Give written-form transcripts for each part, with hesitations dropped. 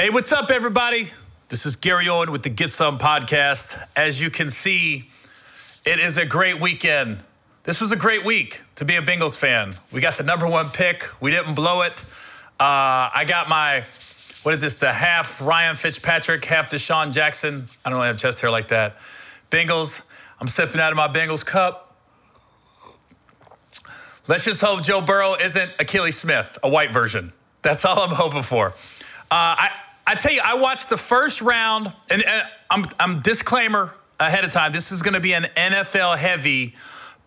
Hey, what's up, everybody? This is Gary Owen with the Get Some Podcast. As you can see, it is a great weekend. This was a great week to be a Bengals fan. We got the #1 pick. We didn't blow it. I got my, the half Ryan Fitzpatrick, half Deshaun Jackson. I don't really have chest hair like that. Bengals, I'm sipping out of my Bengals cup. Let's just hope Joe Burrow isn't Achilles Smith, a white version. That's all I'm hoping for. I tell you, I watched the first round, and I'm disclaimer ahead of time. This is going to be an NFL-heavy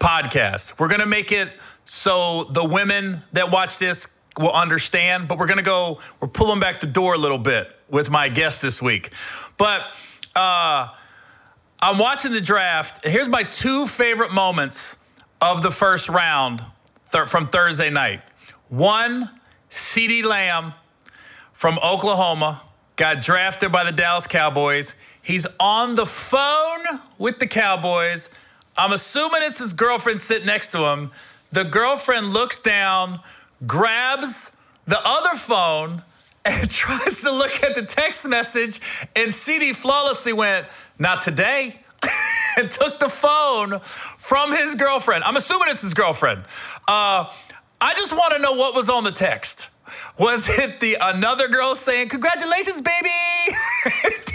podcast. We're going to make it so the women that watch this will understand, but we're going to go, we're pulling back the door a little bit with my guest this week. But I'm watching the draft, and here's my two favorite moments of the first round from Thursday night. One, CeeDee Lamb from Oklahoma, got drafted by the Dallas Cowboys. He's on the phone with the Cowboys. I'm assuming it's his girlfriend sitting next to him. The girlfriend looks down, grabs the other phone, and tries to look at the text message, and CeeDee flawlessly went, "Not today," and took the phone from his girlfriend. I'm assuming it's his girlfriend. I just want to know what was on the text. Was it another girl saying, "Congratulations, baby,"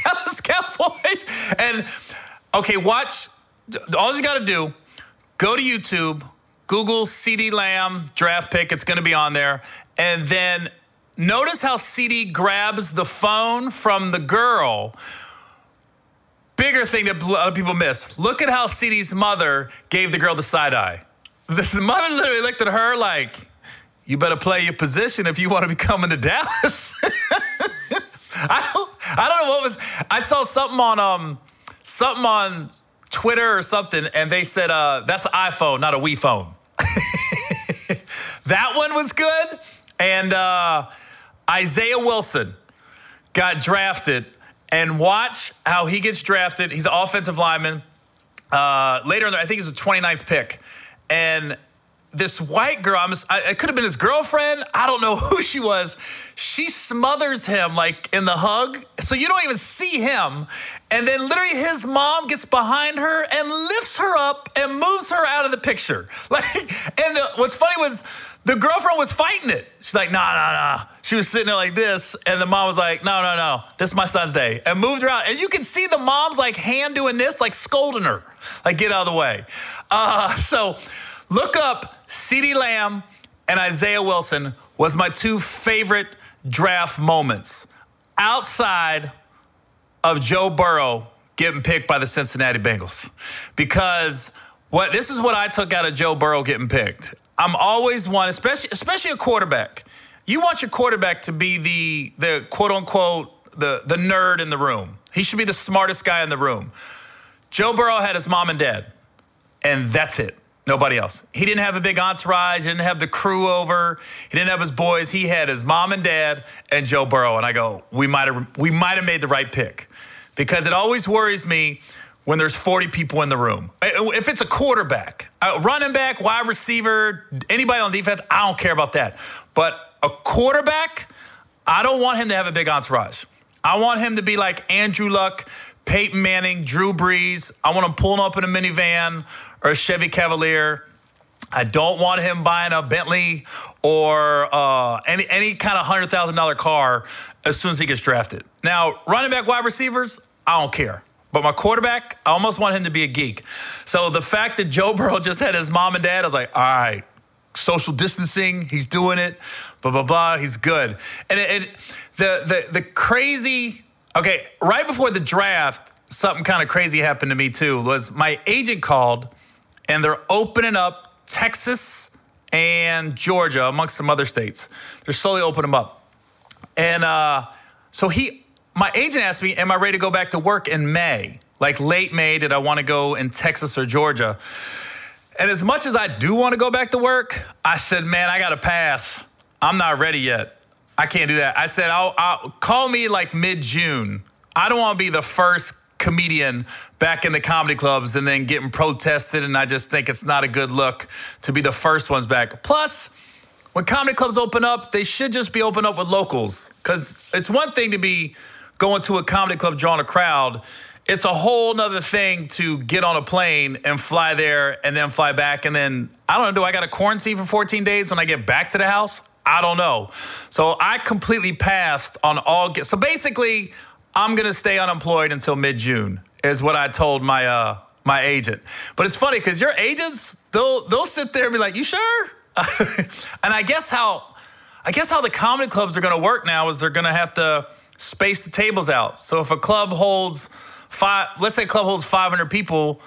Dallas Cowboys? And, okay, watch. All you got to do, go to YouTube, Google CeeDee Lamb draft pick. It's going to be on there. And then notice how CeeDee grabs the phone from the girl. Bigger thing that a lot of people miss. Look at how CeeDee's mother gave the girl the side eye. The mother literally looked at her like, "You better play your position if you want to be coming to Dallas." I don't know what was. I saw something on Twitter or something, and they said that's an iPhone, not a Wii phone. That one was good. And Isaiah Wilson got drafted, and watch how he gets drafted. He's an offensive lineman. Later on, I think it's the 29th pick, and this white girl, it could have been his girlfriend. I don't know who she was. She smothers him like in the hug. So you don't even see him. And then literally his mom gets behind her and lifts her up and moves her out of the picture. What's funny was the girlfriend was fighting it. She's like, nah. She was sitting there like this. And the mom was like, no. This is my son's day. And moved her out. And you can see the mom's like hand doing this, like scolding her. Like, get out of the way. So look up CeeDee Lamb and Isaiah Wilson was my two favorite draft moments outside of Joe Burrow getting picked by the Cincinnati Bengals. Because this is what I took out of Joe Burrow getting picked. I'm always one, especially a quarterback. You want your quarterback to be the quote-unquote the nerd in the room. He should be the smartest guy in the room. Joe Burrow had his mom and dad, and that's it. Nobody else. He didn't have a big entourage. He didn't have the crew over. He didn't have his boys. He had his mom and dad and Joe Burrow. And I go, we might have made the right pick. Because it always worries me when there's 40 people in the room. If it's a quarterback, a running back, wide receiver, anybody on defense, I don't care about that. But a quarterback, I don't want him to have a big entourage. I want him to be like Andrew Luck, Peyton Manning, Drew Brees. I want him pulling up in a minivan or a Chevy Cavalier. I don't want him buying a Bentley or any kind of $100,000 car as soon as he gets drafted. Now, running back, wide receivers, I don't care. But my quarterback, I almost want him to be a geek. So the fact that Joe Burrow just had his mom and dad, I was like, all right, social distancing, he's doing it, blah, blah, blah, he's good. And the crazy, okay, right before the draft, something kind of crazy happened to me too, was my agent called, and they're opening up Texas and Georgia, amongst some other states. They're slowly opening them up. And so my agent asked me, am I ready to go back to work in May? Like late May, did I want to go in Texas or Georgia? And as much as I do want to go back to work, I said, man, I got to pass. I'm not ready yet. I can't do that. I said, I'll call me like mid-June. I don't want to be the first comedian back in the comedy clubs and then getting protested, and I just think it's not a good look to be the first ones back. Plus, when comedy clubs open up, they should just be open up with locals. Because it's one thing to be going to a comedy club, drawing a crowd. It's a whole nother thing to get on a plane and fly there and then fly back. And then, I don't know, do I got to quarantine for 14 days when I get back to the house? I don't know. So I completely passed on all. So basically, I'm going to stay unemployed until mid-June is what I told my my agent. But it's funny because your agents, they'll sit there and be like, you sure? And I guess how the comedy clubs are going to work now is they're going to have to space the tables out. So if a club holds let's say 500 people,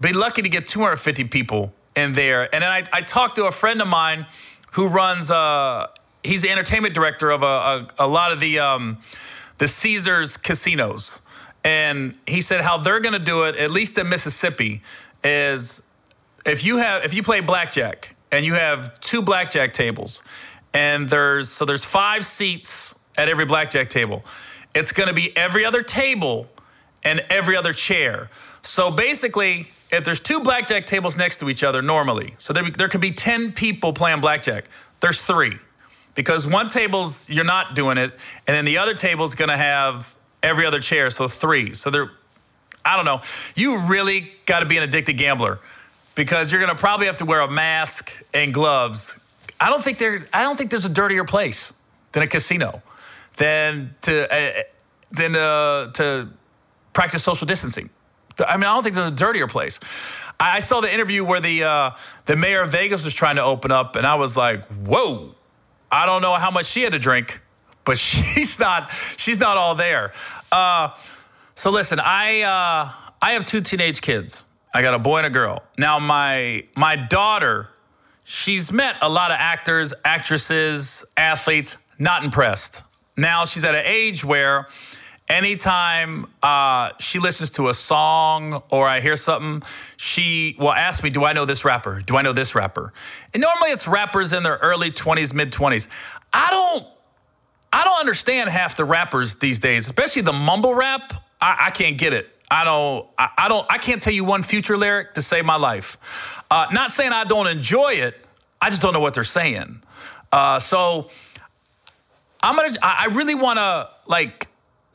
be lucky to get 250 people in there. And then I talked to a friend of mine who runs, he's the entertainment director of a lot of the Caesars casinos. And he said how they're going to do it, at least in Mississippi, is if you play blackjack and you have two blackjack tables and there's 5 seats at every blackjack table, it's going to be every other table and every other chair. So basically, if there's 2 blackjack tables next to each other normally, so there could be 10 people playing blackjack, there's 3. Because one table's, you're not doing it, and then the other table's going to have every other chair, so 3. So I don't know. You really got to be an addicted gambler because you're going to probably have to wear a mask and gloves. I don't think there's a dirtier place than a casino than to practice social distancing. I mean, I don't think there's a dirtier place. I saw the interview where the mayor of Vegas was trying to open up, and I was like, whoa, I don't know how much she had to drink, but she's not all there. So listen, I have 2 teenage kids. I got a boy and a girl. Now my daughter, she's met a lot of actors, actresses, athletes, not impressed. Now she's at an age where anytime she listens to a song or I hear something, she will ask me, do I know this rapper? Do I know this rapper? And normally it's rappers in their early 20s, mid-20s. I don't understand half the rappers these days, especially the mumble rap. I can't get it. I can't tell you one Future lyric to save my life. Not saying I don't enjoy it. I just don't know what they're saying. So I really want to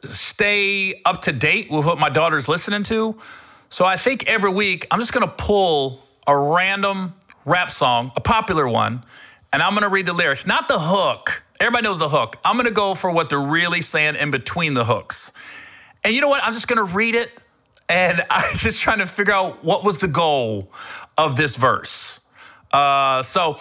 stay up to date with what my daughter's listening to. So I think every week I'm just going to pull a random rap song, a popular one, and I'm going to read the lyrics, not the hook. Everybody knows the hook. I'm going to go for what they're really saying in between the hooks. And you know what? I'm just going to read it, and I'm just trying to figure out what was the goal of this verse. So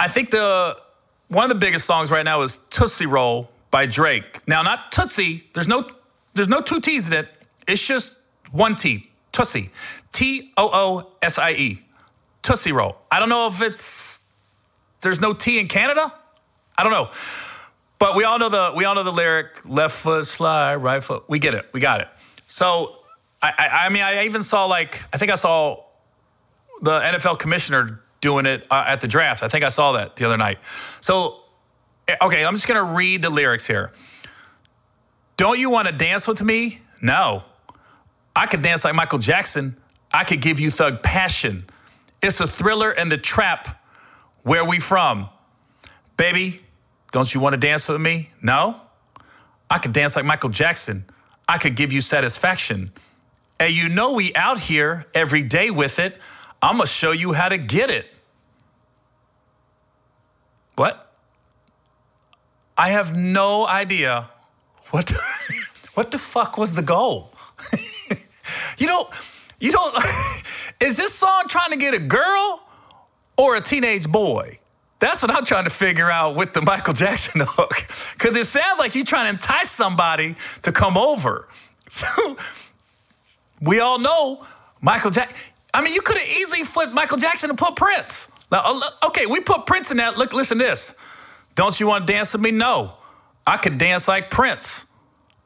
I think one of the biggest songs right now is Tootsie Roll by Drake. Now, not Tootsie. There's no 2 T's in it. It's just 1 T. Tootsie. Toosie. Tootsie Roll. I don't know if there's no T in Canada. I don't know. But we all know the lyric, left foot slide, right foot. We get it. We got it. So I saw the NFL commissioner doing it at the draft. I think I saw that the other night. So okay, I'm just going to read the lyrics here. Don't you want to dance with me? No. I could dance like Michael Jackson. I could give you thug passion. It's a thriller and the trap. Where we from? Baby, don't you want to dance with me? No. I could dance like Michael Jackson. I could give you satisfaction. And you know we out here every day with it. I'm going to show you how to get it. What? I have no idea what the fuck was the goal. You don't. Is this song trying to get a girl or a teenage boy? That's what I'm trying to figure out with the Michael Jackson hook, because it sounds like you're trying to entice somebody to come over. So we all know Michael Jackson. I mean, you could have easily flipped Michael Jackson and put Prince. Now, okay, we put Prince in that. Look, listen to this. Don't you want to dance with me? No. I could dance like Prince.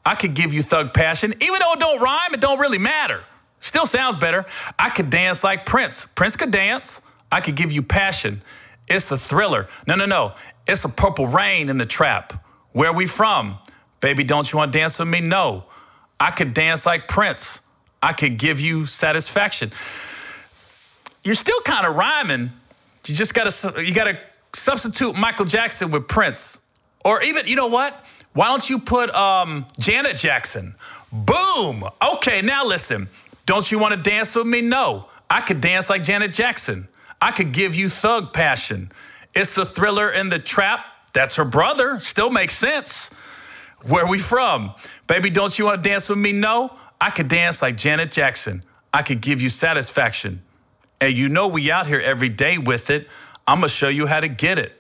I could give you thug passion. Even though it don't rhyme, it don't really matter. Still sounds better. I could dance like Prince. Prince could dance. I could give you passion. It's a thriller. No. It's a purple rain in the trap. Where we from? Baby, don't you want to dance with me? No. I could dance like Prince. I could give you satisfaction. You're still kind of rhyming. You just got to Substitute Michael Jackson with Prince. Or even, you know what? Why don't you put Janet Jackson? Boom! Okay, now listen. Don't you want to dance with me? No. I could dance like Janet Jackson. I could give you thug passion. It's the thriller in the trap. That's her brother. Still makes sense. Where we from? Baby, don't you want to dance with me? No. I could dance like Janet Jackson. I could give you satisfaction. And you know we out here every day with it. I'm going to show you how to get it.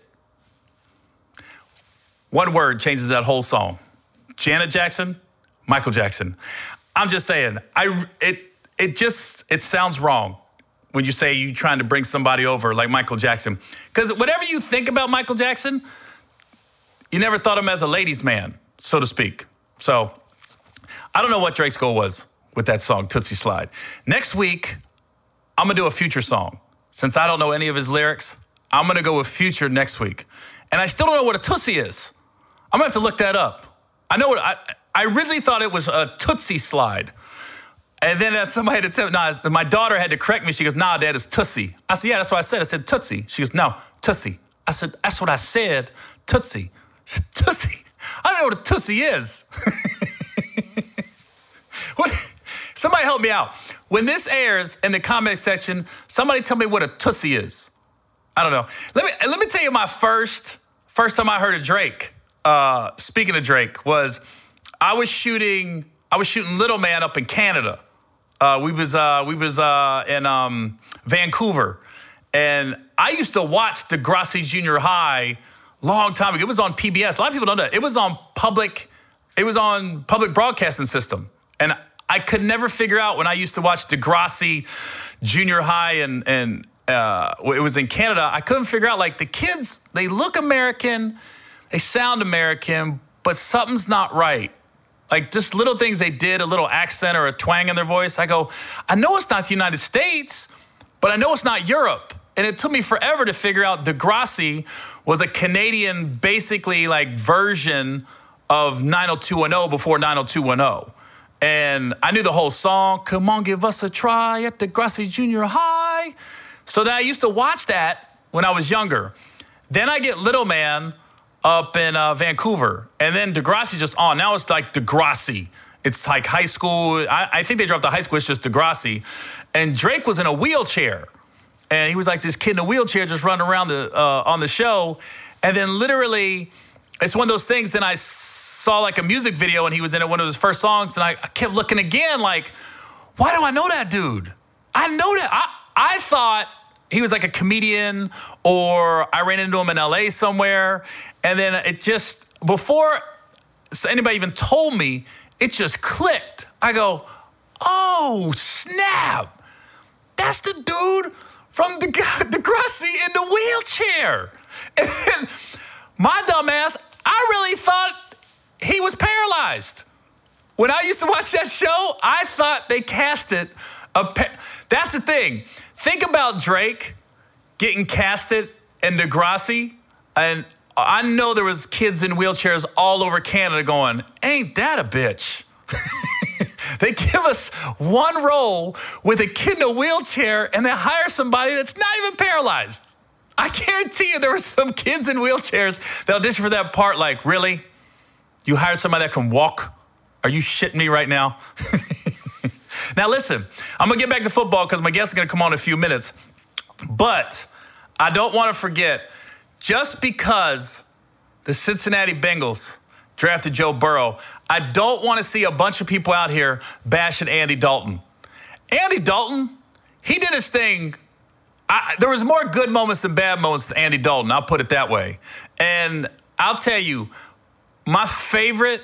One word changes that whole song. Janet Jackson, Michael Jackson. I'm just saying, it sounds wrong when you say you're trying to bring somebody over like Michael Jackson. Because whatever you think about Michael Jackson, you never thought of him as a ladies' man, so to speak. So I don't know what Drake's goal was with that song, Tootsie Slide. Next week, I'm going to do a Future song. Since I don't know any of his lyrics, I'm going to go with Future next week. And I still don't know what a Tootsie is. I'm going to have to look that up. I know what I originally thought it was a Tootsie Slide. And then somebody had to tell me, my daughter had to correct me. She goes, nah, Dad, it's Tootsie. I said, yeah, that's what I said. I said, Tootsie. She goes, no, Tootsie. I said, that's what I said, Tootsie. She said, Tootsie? I don't know what a Tootsie is. What? Somebody help me out. When this airs in the comment section, somebody tell me what a Tootsie is. I don't know. Let me tell you my first time I heard of Drake, speaking of Drake, was I was shooting Little Man up in Canada. We was in Vancouver, and I used to watch Degrassi Junior High long time ago. It was on PBS. A lot of people don't know that. It was on public broadcasting system, and I could never figure out when I used to watch Degrassi Junior High and it was in Canada. I couldn't figure out, like, the kids, they look American, they sound American, but something's not right. Like, just little things they did, a little accent or a twang in their voice. I go, I know it's not the United States, but I know it's not Europe. And it took me forever to figure out Degrassi was a Canadian, basically, like, version of 90210 before 90210. And I knew the whole song, come on, give us a try at Degrassi Junior High. So that I used to watch that when I was younger. Then I get Little Man up in Vancouver. And then Degrassi's just on. Now it's like Degrassi. It's like high school. I think they dropped the high school. It's just Degrassi. And Drake was in a wheelchair. And he was like this kid in a wheelchair just running around on the show. And then literally, it's one of those things. Then I saw like a music video and he was in one of his first songs. And I kept looking again like, why do I know that dude? I know that. I thought he was like a comedian, or I ran into him in LA somewhere. And then it just, before anybody even told me, it just clicked. I go, oh, snap. That's the dude from Degrassi in the wheelchair. And my dumbass, I really thought he was paralyzed. When I used to watch that show, I thought they casted that's the thing. Think about Drake getting casted in Degrassi. And I know there was kids in wheelchairs all over Canada going, ain't that a bitch? They give us one role with a kid in a wheelchair and they hire somebody that's not even paralyzed. I guarantee you there were some kids in wheelchairs that auditioned for that part like, really? You hired somebody that can walk? Are you shitting me right now? Now, listen, I'm going to get back to football because my guest is going to come on in a few minutes. But I don't want to forget, just because the Cincinnati Bengals drafted Joe Burrow, I don't want to see a bunch of people out here bashing Andy Dalton. Andy Dalton, he did his thing. There was more good moments than bad moments with Andy Dalton. I'll put it that way. And I'll tell you, my favorite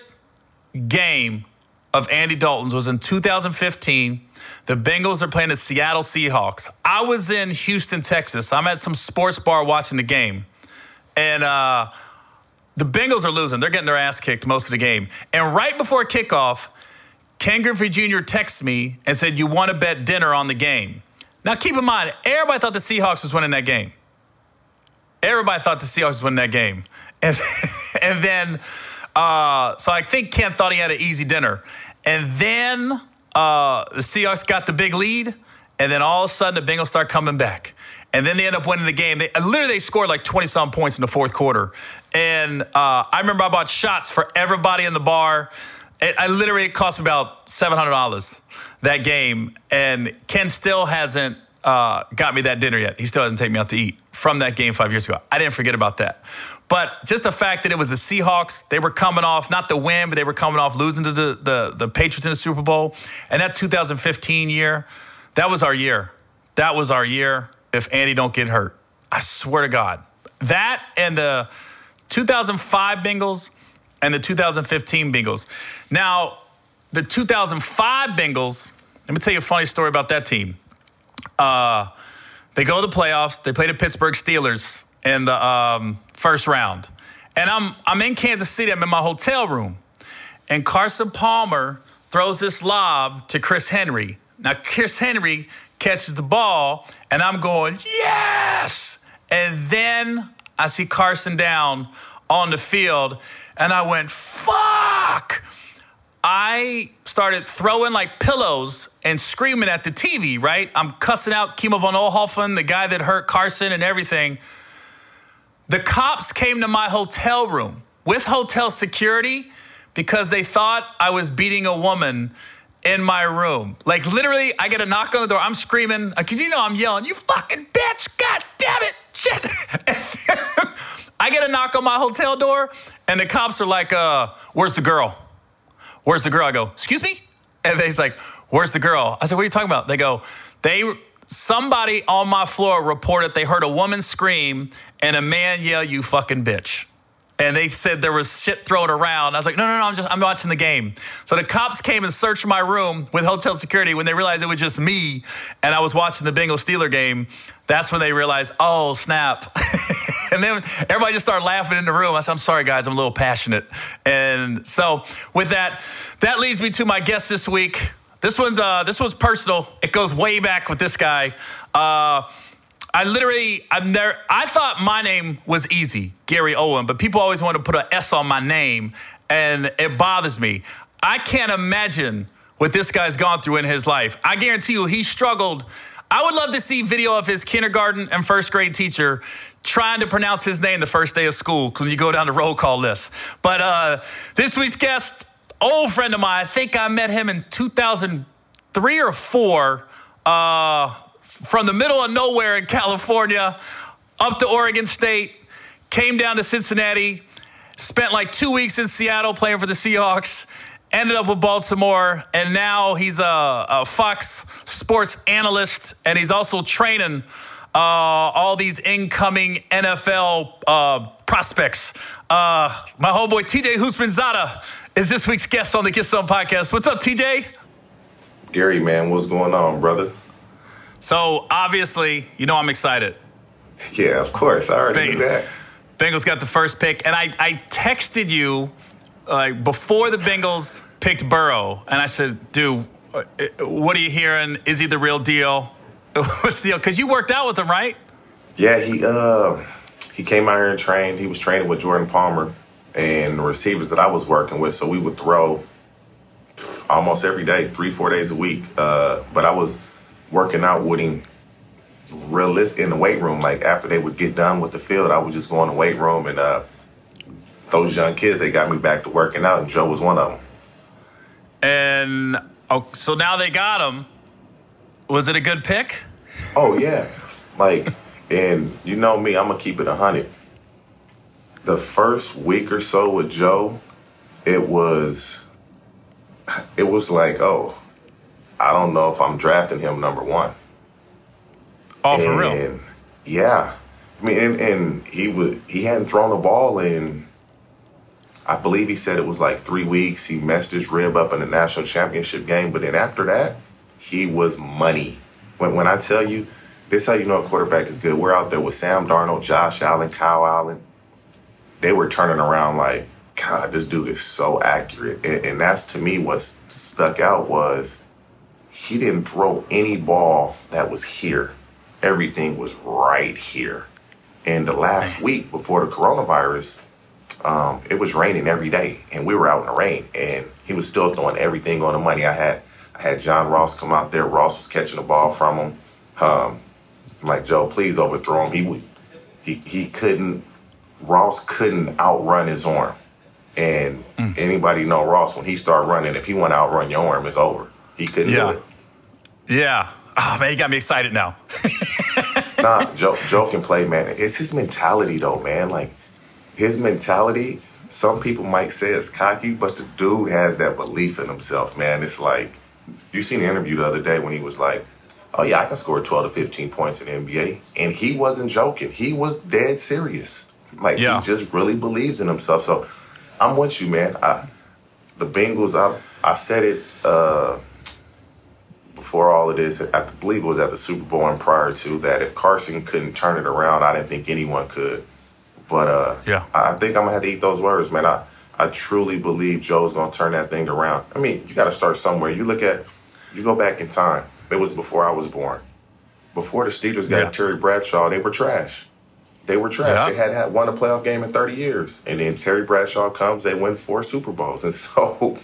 game of Andy Dalton's was in 2015. The Bengals are playing the Seattle Seahawks. I was in Houston, Texas. I'm at some sports bar watching the game. And the Bengals are losing. They're getting their ass kicked most of the game. And right before kickoff, Ken Griffey Jr. texted me and said, you want to bet dinner on the game. Now, keep in mind, everybody thought the Seahawks was winning that game. Everybody thought the Seahawks was winning that game. And then... So I think Ken thought he had an easy dinner. And then the Seahawks got the big lead, and then all of a sudden the Bengals start coming back. And then they end up winning the game. They scored like 20-some points in the fourth quarter. And I remember I bought shots for everybody in the bar. It cost me about $700 that game. And Ken still hasn't got me that dinner yet. He still hasn't taken me out to eat from that game 5 years ago. I didn't forget about that. But just the fact that it was the Seahawks, they were coming off, not the win, but they were coming off losing to the Patriots in the Super Bowl. And that 2015 year, that was our year. That was our year. If Andy don't get hurt, I swear to God. That and the 2005 Bengals and the 2015 Bengals. Now, the 2005 Bengals, let me tell you a funny story about that team. They go to the playoffs. They play the Pittsburgh Steelers in the first round. And I'm in Kansas City. I'm in my hotel room. And Carson Palmer throws this lob to Chris Henry. Now, Chris Henry catches the ball, and I'm going, yes! And then I see Carson down on the field, and I went, fuck! I started throwing like pillows and screaming at the TV, right? I'm cussing out Kimo von Ohlhoffen, the guy that hurt Carson and everything. The cops came to my hotel room with hotel security because they thought I was beating a woman in my room. Like, literally, I get a knock on the door. I'm screaming, because you know I'm yelling, you fucking bitch, god damn it, shit. I get a knock on my hotel door, and the cops are like, where's the girl? Where's the girl? I go, excuse me? And they's like, where's the girl? I said, what are you talking about? They go, somebody on my floor reported they heard a woman scream and a man yell, you fucking bitch. And they said there was shit thrown around. I was like, no, I'm watching the game. So the cops came and searched my room with hotel security when they realized it was just me and I was watching the Bengals-Steeler game. That's when they realized, oh, snap. And then everybody just started laughing in the room. I said, I'm sorry, guys, I'm a little passionate. And so with that leads me to my guest this week. This one's personal. It goes way back with this guy. I thought my name was easy, Gary Owen, but people always want to put an S on my name, and it bothers me. I can't imagine what this guy's gone through in his life. I guarantee you he struggled. I would love to see video of his kindergarten and first grade teacher trying to pronounce his name the first day of school because you go down the roll call list. But this week's guest, old friend of mine, I think I met him in 2003 or 4, from the middle of nowhere in California, up to Oregon State, came down to Cincinnati, spent like 2 weeks in Seattle playing for the Seahawks, ended up with Baltimore, and now he's a Fox Sports analyst, and he's also training all these incoming NFL prospects. My homeboy TJ Huspinzada is this week's guest on the Get Some Podcast. What's up, TJ? Gary, man, what's going on, brother? So, obviously, you know I'm excited. Yeah, of course. I already knew that. Bengals got the first pick. And I texted you before the Bengals picked Burrow. And I said, dude, what are you hearing? Is he the real deal? What's the deal? Because you worked out with him, right? Yeah, he came out here and trained. He was training with Jordan Palmer and the receivers that I was working with. So we would throw almost every day, 3-4 days a week. But I was working out with him in the weight room. Like, after they would get done with the field, I would just go in the weight room, and those young kids, they got me back to working out, and Joe was one of them. And so now they got him. Was it a good pick? Oh, yeah. And you know me, I'm going to keep it 100. The first week or so with Joe, it was like, oh, I don't know if I'm drafting him number one. Oh, for real? Yeah. I mean, and he hadn't thrown the ball in, I believe he said it was like 3 weeks. He messed his rib up in the national championship game. But then after that, he was money. When I tell you, this is how you know a quarterback is good. We're out there with Sam Darnold, Josh Allen, Kyle Allen. They were turning around like, God, this dude is so accurate. And that's, to me, what stuck out was, he didn't throw any ball that was here. Everything was right here. And the last week before the coronavirus, it was raining every day, and we were out in the rain, and he was still throwing everything on the money. I had John Ross come out there. Ross was catching the ball from him. I'm like, Joe, please overthrow him. He couldn't. Ross couldn't outrun his arm. And anybody know Ross, when he start running, if he want to outrun your arm, it's over. He couldn't do it. Yeah. Oh, man, you got me excited now. Nah, Joe can play, man. It's his mentality, though, man. Like, his mentality, some people might say it's cocky, but the dude has that belief in himself, man. It's like, you seen the interview the other day when he was like, oh, yeah, I can score 12 to 15 points in the NBA. And he wasn't joking. He was dead serious. Like, he just really believes in himself. So, I'm with you, man. The Bengals, I said it before all of this. I believe it was at the Super Bowl and prior to that. If Carson couldn't turn it around, I didn't think anyone could. But I think I'm going to have to eat those words, man. I truly believe Joe's going to turn that thing around. I mean, you got to start somewhere. You go back in time. It was before I was born. Before the Steelers got Terry Bradshaw, they were trash. Yeah. They hadn't won a playoff game in 30 years. And then Terry Bradshaw comes, they win 4 Super Bowls. And so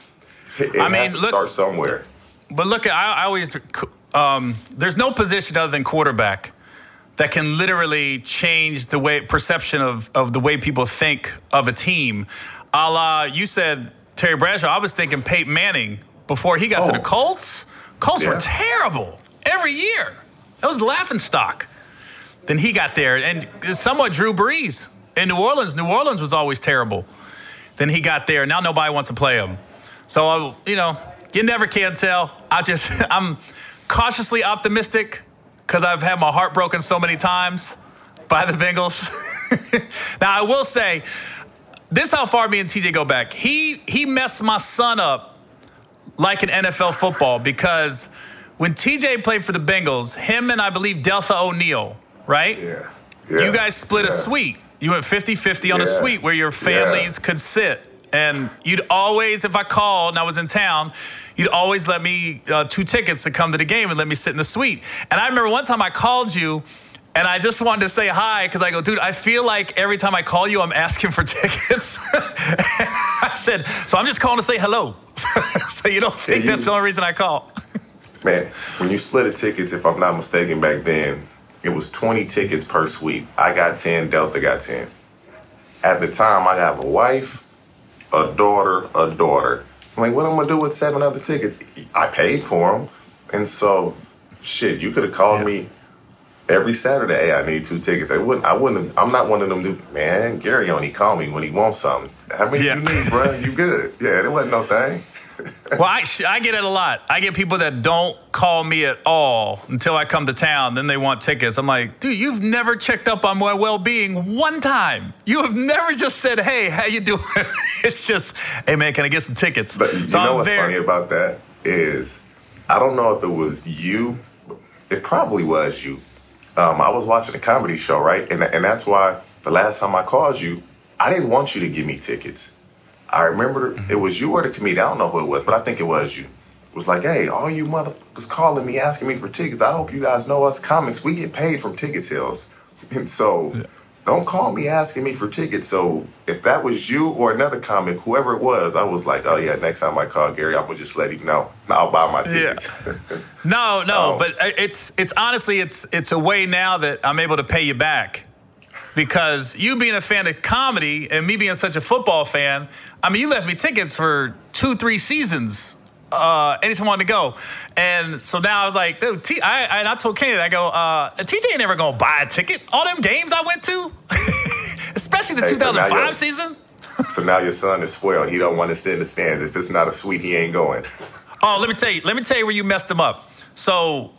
it has to start somewhere. But look, I always there's no position other than quarterback that can literally change the way perception of the way people think of a team. A la, you said Terry Bradshaw. I was thinking Peyton Manning before he got to the Colts. Colts were terrible every year. That was laughing stock. Then he got there, and somewhat Drew Brees in New Orleans. New Orleans was always terrible. Then he got there. Now nobody wants to play him. So, you never can tell. I'm cautiously optimistic because I've had my heart broken so many times by the Bengals. Now, I will say, this is how far me and TJ go back. He messed my son up like an NFL football because when TJ played for the Bengals, him and I believe Delta O'Neal, right? Yeah. Yeah. You guys split a suite. You went 50-50 on a suite where your families could sit. And you'd always, if I called and I was in town, you'd always let me 2 tickets to come to the game and let me sit in the suite. And I remember one time I called you and I just wanted to say hi because I go, dude, I feel like every time I call you, I'm asking for tickets. I said, so I'm just calling to say hello. So you don't think that's the only reason I call. Man, when you split a tickets, if I'm not mistaken back then, it was 20 tickets per suite. I got 10, Delta got 10. At the time, I have a wife, a daughter. I'm like, what am I going to do with 7 other tickets? I paid for them. And so, shit, you could have called me every Saturday, hey, I need 2 tickets. I wouldn't. I'm not one of them dudes. Man, Gary only call me when he wants something. How many you need, bro? You good. Yeah, there wasn't no thing. Well, I get it a lot. I get people that don't call me at all until I come to town. Then they want tickets. I'm like, dude, you've never checked up on my well-being one time. You have never just said, hey, how you doing? It's just, hey, man, can I get some tickets? But funny about that is, I don't know if it was you. It probably was you. I was watching a comedy show, right? And that's why the last time I called you, I didn't want you to give me tickets. I remember it was you or the comedian. I don't know who it was, but I think it was you. It was like, hey, all you motherfuckers calling me, asking me for tickets. I hope you guys know us comics. We get paid from ticket sales. And so don't call me asking me for tickets. So if that was you or another comic, whoever it was, I was like, oh, yeah, next time I call Gary, I'm going to just let him know. I'll buy my tickets. Yeah. No, but it's honestly, it's a way now that I'm able to pay you back. Because you being a fan of comedy and me being such a football fan, I mean, you left me tickets for 2-3 seasons, anytime I wanted to go. And so now I was like, dude, I told Kennedy, I go, TJ ain't never going to buy a ticket. All them games I went to, especially the 2005 season. So now your son is spoiled. He don't want to sit in the stands. If it's not a suite, he ain't going. Oh, let me tell you where you messed him up. So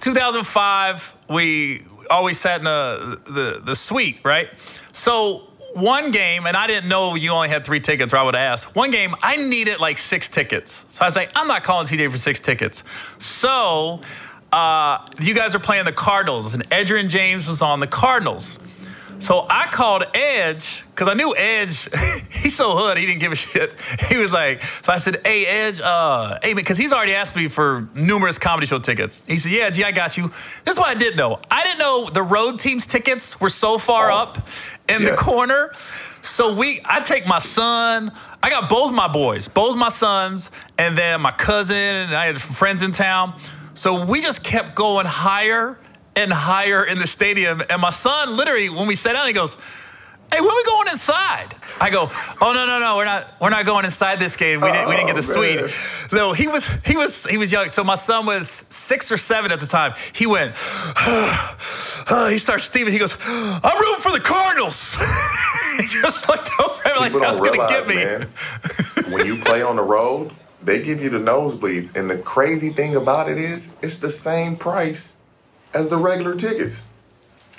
2005, we always sat in the suite, right? So one game, and I didn't know you only had 3 tickets, or I would have asked. One game, I needed like 6 tickets. So I was like, I'm not calling TJ for 6 tickets. So you guys are playing the Cardinals, and Edgerrin James was on the Cardinals. So I called Edge, because I knew Edge, he's so hood, he didn't give a shit. He was like, so I said, hey, Edge, hey, because he's already asked me for numerous comedy show tickets. He said, yeah, G, I got you. This is what I did know. I didn't know the road team's tickets were so far up in the corner. So I take my son, I got both my sons, and then my cousin, and I had friends in town. So we just kept going higher and higher in the stadium. And my son, literally, when we sat down, he goes, "Hey, when are we going inside?" I go, "Oh no, we're not going inside this game. We didn't get the suite." No, he was young. So my son was 6 or 7 at the time. He went, he starts steaming. He goes, "I'm rooting for the Cardinals." He just looked over and like, "That's gonna get me." Man, when you play on the road, they give you the nosebleeds, and the crazy thing about it is, it's the same price as the regular tickets.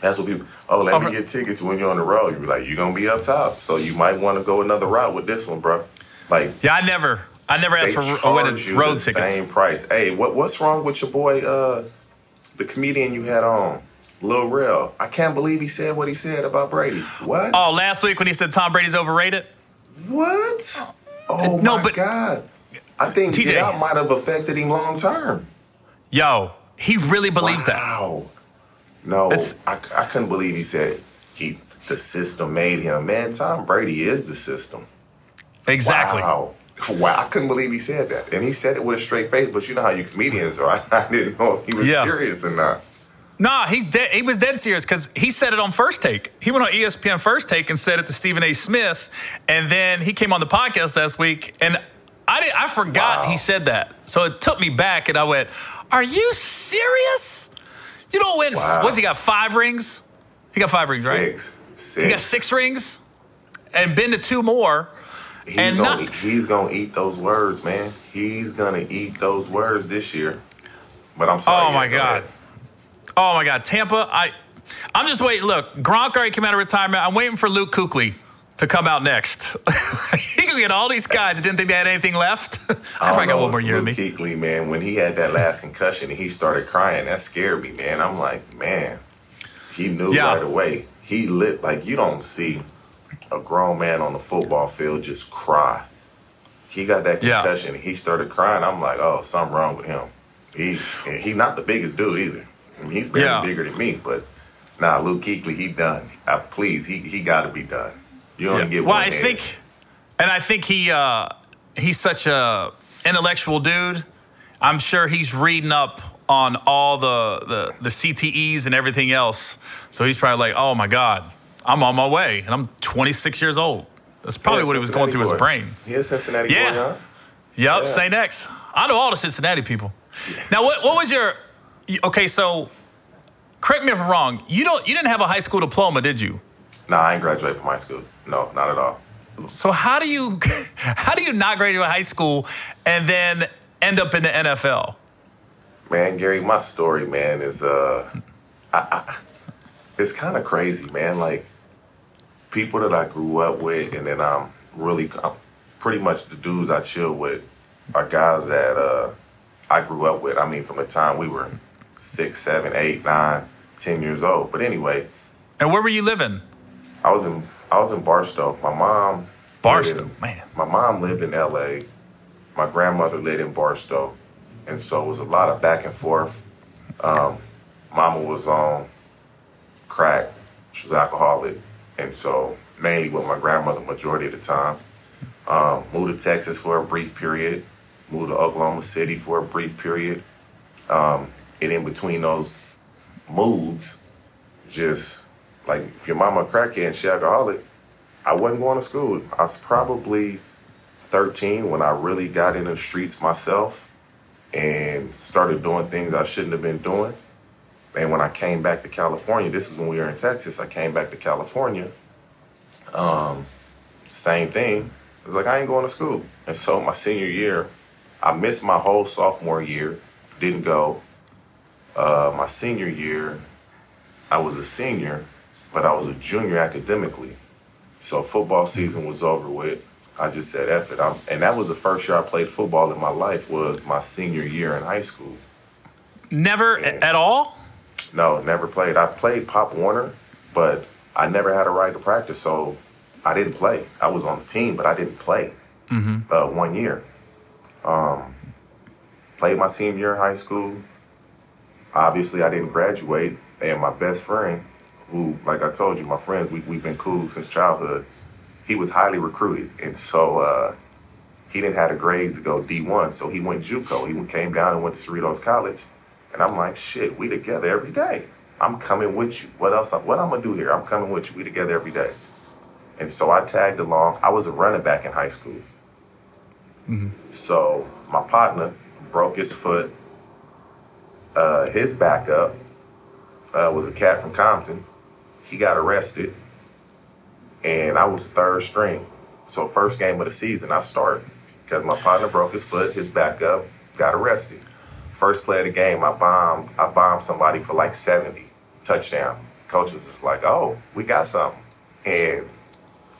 That's what people, let me get tickets when you're on the road. You be like, you're going to be up top, so you might want to go another route with this one, bro. Like, yeah, I never asked for a road ticket. Same price. Hey, what's wrong with your boy, the comedian you had on, Lil Rel? I can't believe he said what he said about Brady. What? Oh, last week when he said Tom Brady's overrated? What? Oh, God. I think TJ, Get Out might have affected him long term. Yo, he really believes that. Wow. No, I couldn't believe he said the system made him. Man, Tom Brady is the system. Exactly. Wow, I couldn't believe he said that. And he said it with a straight face, but you know how you comedians are. I didn't know if he was serious or not. Nah, he was dead serious because he said it on First Take. He went on ESPN First Take and said it to Stephen A. Smith, and then he came on the podcast last week, and I forgot he said that. So it took me back, and I went, "Are you serious? You don't win." Wow. What's he got? 5 rings? He got 5 rings, right? 6. He got 6 rings and been to 2 more. He's going to eat those words, man. He's going to eat those words this year. But I'm sorry. Oh, my God. Tampa, I'm just waiting. Look, Gronk already came out of retirement. I'm waiting for Luke Kuechly to come out next. He could get all these guys that didn't think they had anything left. I probably got one more year in me. Luke Kuechly, man, when he had that last concussion and he started crying, that scared me, man. I'm like, man, he knew right away. He lit. Like, you don't see a grown man on the football field just cry. He got that concussion and he started crying. I'm like, oh, something wrong with him. He's not the biggest dude either. I mean, he's barely bigger than me, but nah, Luke Kuechly, he done. He got to be done. You only get one hand. I think he's such a intellectual dude. I'm sure he's reading up on all the CTEs and everything else. So he's probably like, "Oh my God, I'm on my way, and I'm 26 years old." That's probably what he was going through his brain. He is Cincinnati boy, huh? Yep. Yeah. Say next. I know all the Cincinnati people. Now, what was your? Okay, so correct me if I'm wrong. You didn't have a high school diploma, did you? No, I ain't graduated from high school. No, not at all. So how do you not graduate high school and then end up in the NFL? Man, Gary, my story, man, is it's kind of crazy, man. Like, people that I grew up with, and then I'm pretty much the dudes I chill with are guys that I grew up with. I mean, from the time we were 6, 7, 8, 9, 10 years old. But anyway. And where were you living? I was in Barstow. My mom lived in L.A. My grandmother lived in Barstow, and so it was a lot of back and forth. Mama was on crack; she was alcoholic, and so mainly with my grandmother majority of the time. Moved to Texas for a brief period. Moved to Oklahoma City for a brief period. And in between those moves, just. Like, if your mama a crackhead and she alcoholic, I wasn't going to school. I was probably 13 when I really got into the streets myself and started doing things I shouldn't have been doing. And when I came back to California, this is when we were in Texas, I came back to California, same thing. It was like, I ain't going to school. And so my senior year, I missed my whole sophomore year, didn't go. My senior year, I was a senior, but I was a junior academically. So football season was over with. I just said, F it. And that was the first year I played football in my life, was my senior year in high school. Never at all? No, never played. I played Pop Warner, but I never had a right to practice, so I didn't play. I was on the team, but I didn't play 1 year. Played my senior year in high school. Obviously, I didn't graduate, and my best friend, who, like I told you, my friends, we've been cool since childhood. He was highly recruited, and so he didn't have the grades to go D1, so he went JUCO. He came down and went to Cerritos College, and I'm like, shit, we together every day. I'm coming with you. What else? What I'm going to do here? I'm coming with you. We together every day. And so I tagged along. I was a running back in high school. Mm-hmm. So my partner broke his foot. His backup was a cat from Compton. He got arrested. And I was third string. So first game of the season, I started. Because my partner broke his foot. His backup got arrested. First play of the game, I bombed somebody for like 70, touchdown. Coach was just like, oh, we got something. And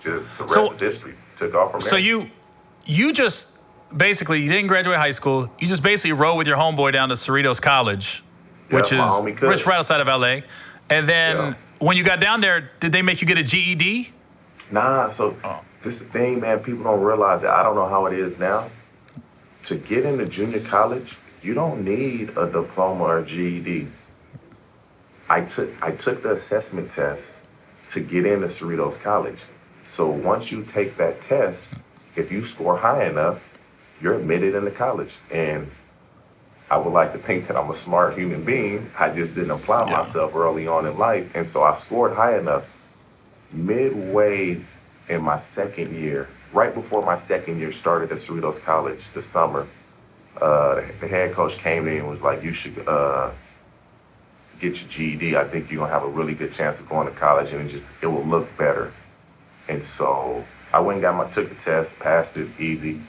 just the rest is history. Took off from there. So you just basically, you didn't graduate high school. You just basically rode with your homeboy down to Cerritos College, which is rich right outside of L.A. And then when you got down there, did they make you get a GED? Nah, This is the thing, man. People don't realize that. I don't know how it is now. To get into junior college, you don't need a diploma or a GED. I took the assessment test to get into Cerritos College. So once you take that test, if you score high enough, you're admitted into college. And I would like to think that I'm a smart human being. I just didn't apply myself early on in life. And so I scored high enough. Midway in my second year, right before my second year started at Cerritos College, the summer, the head coach came in and was like, you should get your GED. I think you're going to have a really good chance of going to college, and it will look better. And so I went and took the test, passed it easy,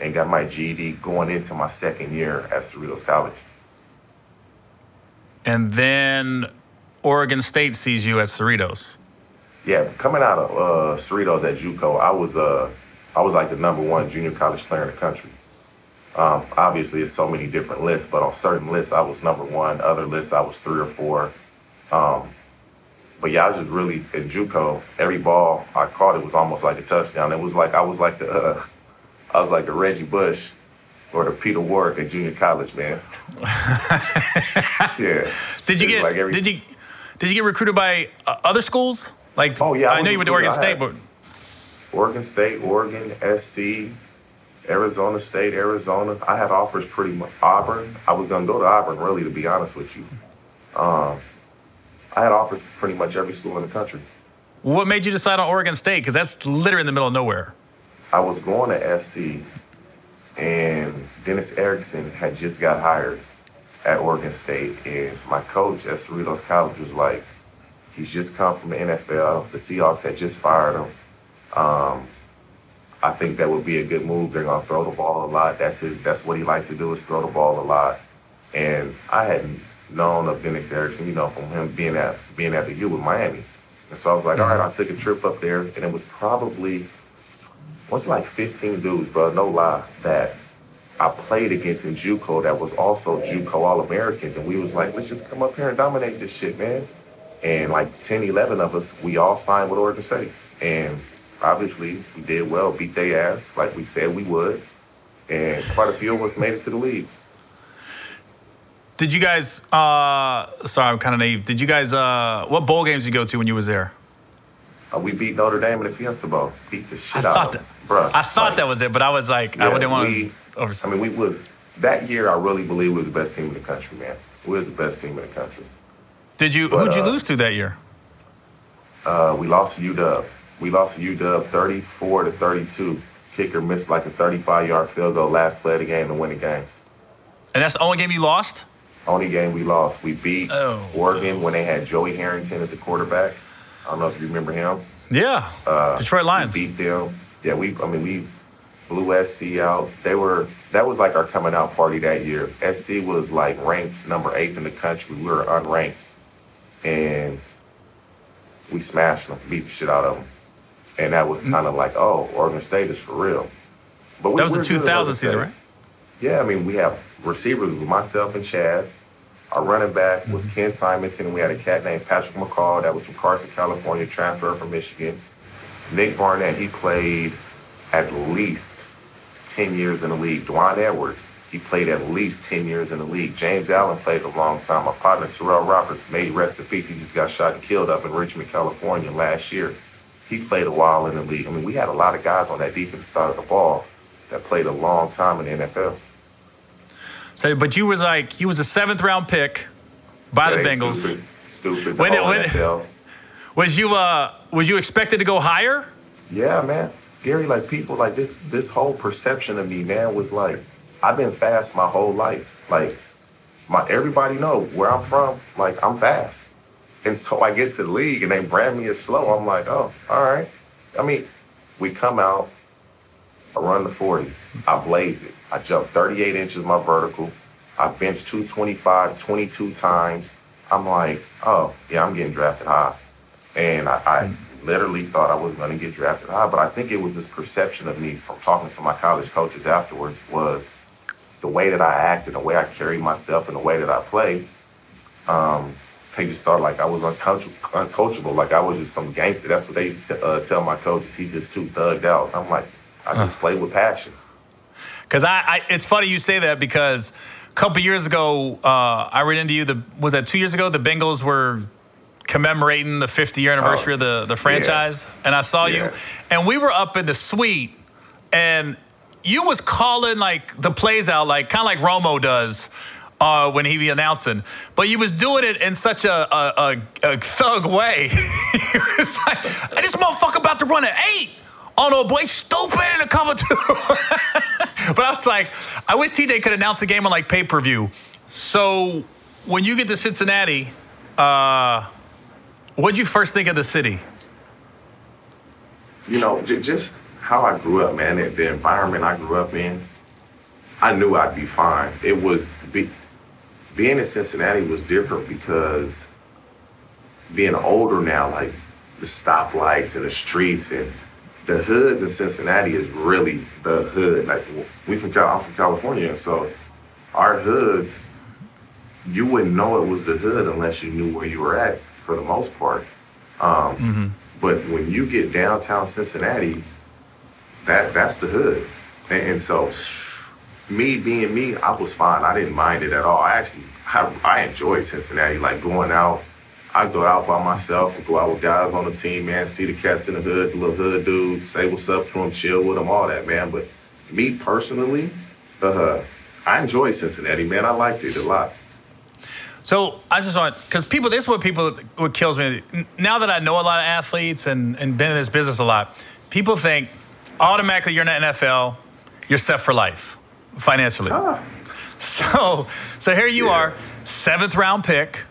and got my GED going into my second year at Cerritos College. And then Oregon State sees you at Cerritos. Yeah, coming out of Cerritos at JUCO, I was like the number one junior college player in the country. Obviously, it's so many different lists, but on certain lists, I was number one. Other lists, I was three or four. But yeah, I was just really in JUCO. Every ball I caught, it was almost like a touchdown. It was like I was like the Reggie Bush or the Peter Warwick at junior college, man. Yeah. Did you get recruited by other schools? Like, oh, yeah, I know you went to Oregon State, but... Oregon State, Oregon, SC, Arizona State, Arizona. I had offers pretty much. Auburn. I was going to go to Auburn, really, to be honest with you. I had offers pretty much every school in the country. What made you decide on Oregon State? Because that's literally in the middle of nowhere. I was going to SC, and Dennis Erickson had just got hired at Oregon State, and my coach at Cerritos College was like, he's just come from the NFL. The Seahawks had just fired him. I think that would be a good move. They're going to throw the ball a lot. That's what he likes to do is throw the ball a lot. And I hadn't known of Dennis Erickson, from him being at the U with Miami. And so I was like, all right, I took a trip up there. And it was probably, what's like 15 dudes, bro, no lie, that I played against in JUCO that was also JUCO All-Americans. And we was like, let's just come up here and dominate this shit, man. And like 10, 11 of us, we all signed with Oregon State. And obviously, we did well, beat their ass like we said we would. And quite a few of us made it to the league. Did you guys, sorry, I'm kind of naive. Did you guys, what bowl games did you go to when you was there? We beat Notre Dame in the Fiesta Bowl. Beat the shit out of them. I thought that was it, but I was like, yeah, I didn't want to overstate. I mean, that year I really believe we was the best team in the country, man. We was the best team in the country. Who'd you lose to that year? We lost to UW. We lost to UW 34-32. Kicker missed like a 35-yard field goal last play of the game to win the game. And that's the only game you lost? Only game we lost. We beat Oregon when they had Joey Harrington as a quarterback. I don't know if you remember him. Yeah, Detroit Lions. We beat them. Yeah, we blew SC out. That was like our coming out party that year. SC was like ranked number 8 in the country. We were unranked. And we smashed them, beat the shit out of them. And that was kind of like, oh, Oregon State is for real. But that was the 2000 season, right? Yeah, I mean, we have receivers with myself and Chad. Our running back was Ken Simonson, and we had a cat named Patrick McCall that was from Carson, California, transferred from Michigan. Nick Barnett, he played at least 10 years in the league. Dwan Edwards. He played at least 10 years in the league. James Allen played a long time. My partner, Terrell Roberts, may rest in peace. He just got shot and killed up in Richmond, California last year. He played a while in the league. I mean, we had a lot of guys on that defensive side of the ball that played a long time in the NFL. So, but you was a 7th round pick, by the Bengals. Stupid. Was you expected to go higher? Yeah, man. Gary, like, people, like, this whole perception of me, man, was like, I've been fast my whole life. Like, everybody know where I'm from, like, I'm fast. And so I get to the league and they brand me as slow. I'm like, oh, all right. I mean, we come out, I run the 40, I blaze it. I jump 38 inches my vertical. I bench 225 22 times. I'm like, oh, yeah, I'm getting drafted high. And I literally thought I wasn't going to get drafted high, but I think it was this perception of me from talking to my college coaches afterwards was the way that I act and the way I carry myself and the way that I play. They just thought like I was uncoachable, like I was just some gangster. That's what they used to tell my coaches. He's just too thugged out. I'm like, I just play with passion. Because it's funny you say that, because a couple years ago, I ran into you. Was that 2 years ago? The Bengals were commemorating the 50-year anniversary of the franchise, yeah. And I saw you, and we were up in the suite, and you was calling like the plays out, like kind of like Romo does. When he be announcing, but you was doing it in such a thug way. He was like, hey, this motherfucker about to run an 8 on old boy, stupid in a cover 2. But I was like, I wish TJ could announce the game on like pay-per-view. So when you get to Cincinnati, what'd you first think of the city? You know, just how I grew up, man, the environment I grew up in. I knew I'd be fine. It was being in Cincinnati was different because being older now, like the stoplights and the streets and the hoods in Cincinnati is really the hood. Like I'm from California, so our hoods, you wouldn't know it was the hood unless you knew where you were at for the most part. But when you get downtown Cincinnati, that's the hood, and so. Me being me, I was fine. I didn't mind it at all. I enjoyed Cincinnati, like going out. I go out by myself and go out with guys on the team, man, see the cats in the hood, the little hood dudes, say what's up to them, chill with them, all that, man. But me personally, I enjoyed Cincinnati, man. I liked it a lot. So I just want, because people, this is what kills me. Now that I know a lot of athletes and been in this business a lot, people think automatically you're in the NFL, you're set for life. Financially. So here you are, 7th-round pick.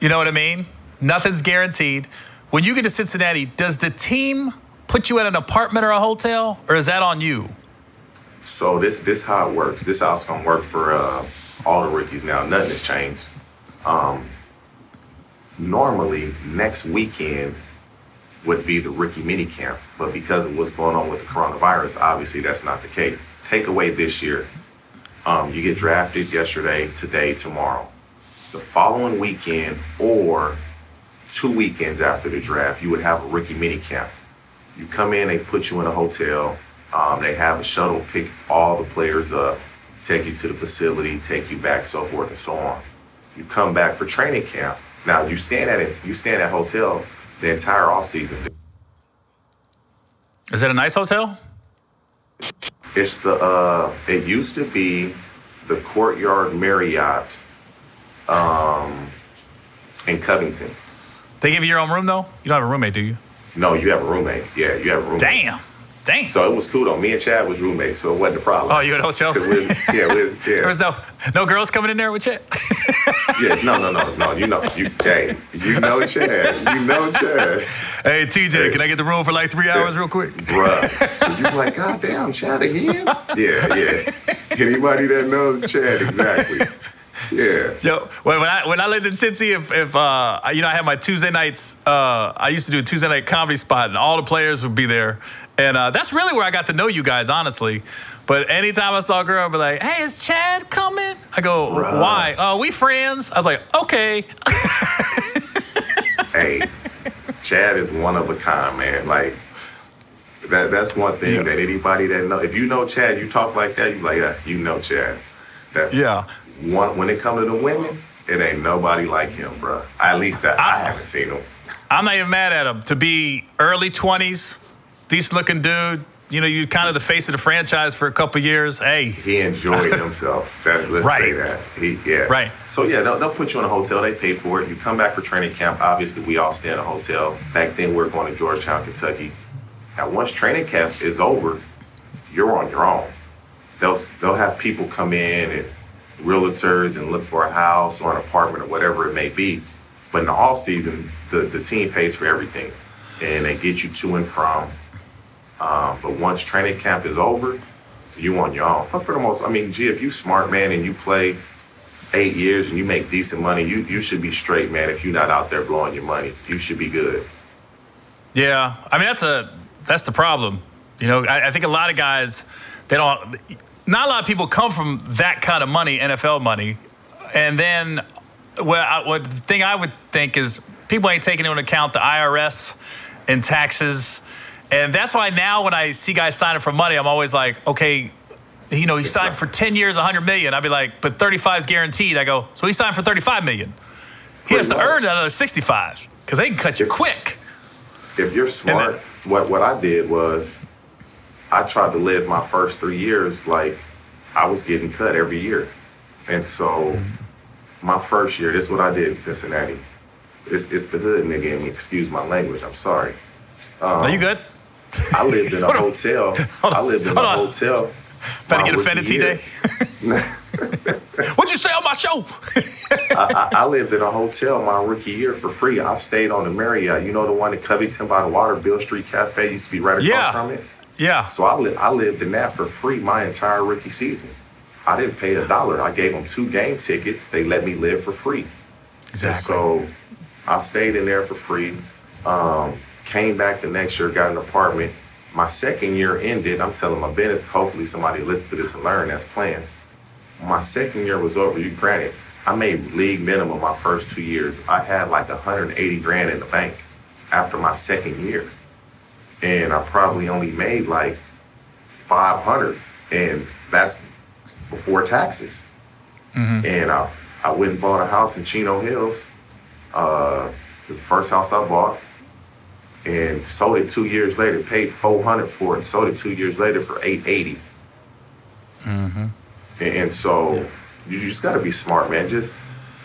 You know what I mean? Nothing's guaranteed. When you get to Cincinnati, does the team put you at an apartment or a hotel, or is that on you? So this how it works. This how it's going to work for all the rookies now. Nothing has changed. Normally, next weekend would be the rookie minicamp, but because of what's going on with the coronavirus, obviously that's not the case. Take away this year. You get drafted yesterday, today, tomorrow. The following weekend or 2 weekends after the draft, you would have a rookie minicamp. You come in, they put you in a hotel. They have a shuttle pick all the players up, take you to the facility, take you back, so forth and so on. You come back for training camp. Now you stand at hotel the entire offseason. Is it a nice hotel? It's it used to be the Courtyard Marriott in Covington. They give you your own room, though? You don't have a roommate, do you? No, you have a roommate. Yeah, you have a roommate. Damn. So it was cool, though. Me and Chad was roommates, so it wasn't a problem. Oh, you had a hotel? There was no girls coming in there with Chad? No. You know Chad. Hey, TJ, can I get the room for like 3 hours real quick? Bruh. You like, God damn, Chad again? Yeah. Anybody that knows Chad, exactly. Yeah. Yo, when I lived in Cincy, if I had my Tuesday nights, I used to do a Tuesday night comedy spot, and all the players would be there. And that's really where I got to know you guys, honestly. But anytime I saw a girl, I'd be like, hey, is Chad coming? I go, bruh. Why? Oh, we friends. I was like, okay. Hey, Chad is one of a kind, man. Like, that's one thing that anybody that knows. If you know Chad, you talk like that, you like, yeah, you know Chad. When it comes to the women, it ain't nobody like him, bro. At least that I haven't seen him. I'm not even mad at him. To be early 20s, decent-looking dude, you know, you're kind of the face of the franchise for a couple years. Hey, he enjoyed himself. Let's say that. Right. So, yeah, they'll put you in a hotel. They pay for it. You come back for training camp. Obviously, we all stay in a hotel. Back then, we were going to Georgetown, Kentucky. Now, once training camp is over, you're on your own. They'll have people come in and realtors and look for a house or an apartment or whatever it may be. But in the off season, the team pays for everything, and they get you to and from. But once training camp is over, you on your own. But for the most, I mean, gee, if you smart, man, and you play 8 years and you make decent money, you should be straight, man. If you're not out there blowing your money, you should be good. Yeah, I mean that's the problem. You know, I think a lot of guys, they don't. Not a lot of people come from that kind of money, NFL money, and then the thing I would think is people ain't taking into account the IRS and taxes, and that's why now when I see guys signing for money, I'm always like, okay, you know, he signed for 10 years, $100 million. I'd be like, but 35 is guaranteed. I go, so he signed for $35 million. He has to earn another 65 because they can cut you quick. If you're smart, what I did was, I tried to live my first 3 years like I was getting cut every year. And so my first year, this is what I did in Cincinnati. It's the hood nigga in me. Excuse my language. I'm sorry. Are you good? I lived in a hotel. I lived in a hotel. Better get offended, TJ? What'd you say on my show? I lived in a hotel my rookie year for free. I stayed on the Marriott. You know the one in Covington by the water, Bill Street Cafe used to be right across from it? Yeah. So I lived in that for free my entire rookie season. I didn't pay $1. I gave them 2 game tickets. They let me live for free. Exactly. And so I stayed in there for free. Came back the next year, got an apartment. My second year ended. I'm telling my business. Hopefully somebody listens to this and learn that's playing. My second year was over. Granted, I made league minimum my first 2 years. I had like $180,000 in the bank after my second year. And I probably only made like $500, and that's before taxes. Mm-hmm. And I went and bought a house in Chino Hills. It was the first house I bought, and sold it 2 years later. Paid $400 for it, and sold it 2 years later for $880. Mm-hmm. And so you just got to be smart, man. Just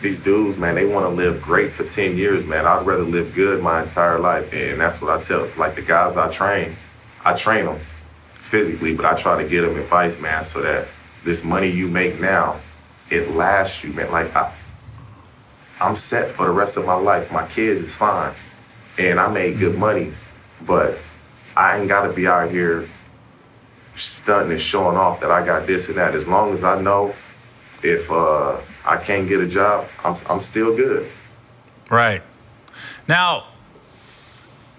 these dudes, man, they want to live great for 10 years, man. I'd rather live good my entire life. And that's what I tell, like, the guys I train them physically, but I try to get them advice, man, so that this money you make now, it lasts you, man. Like, I'm set for the rest of my life. My kids is fine. And I made good money, but I ain't got to be out here stunting and showing off that I got this and that. As long as I know if I can't get a job, I'm still good. Right. Now,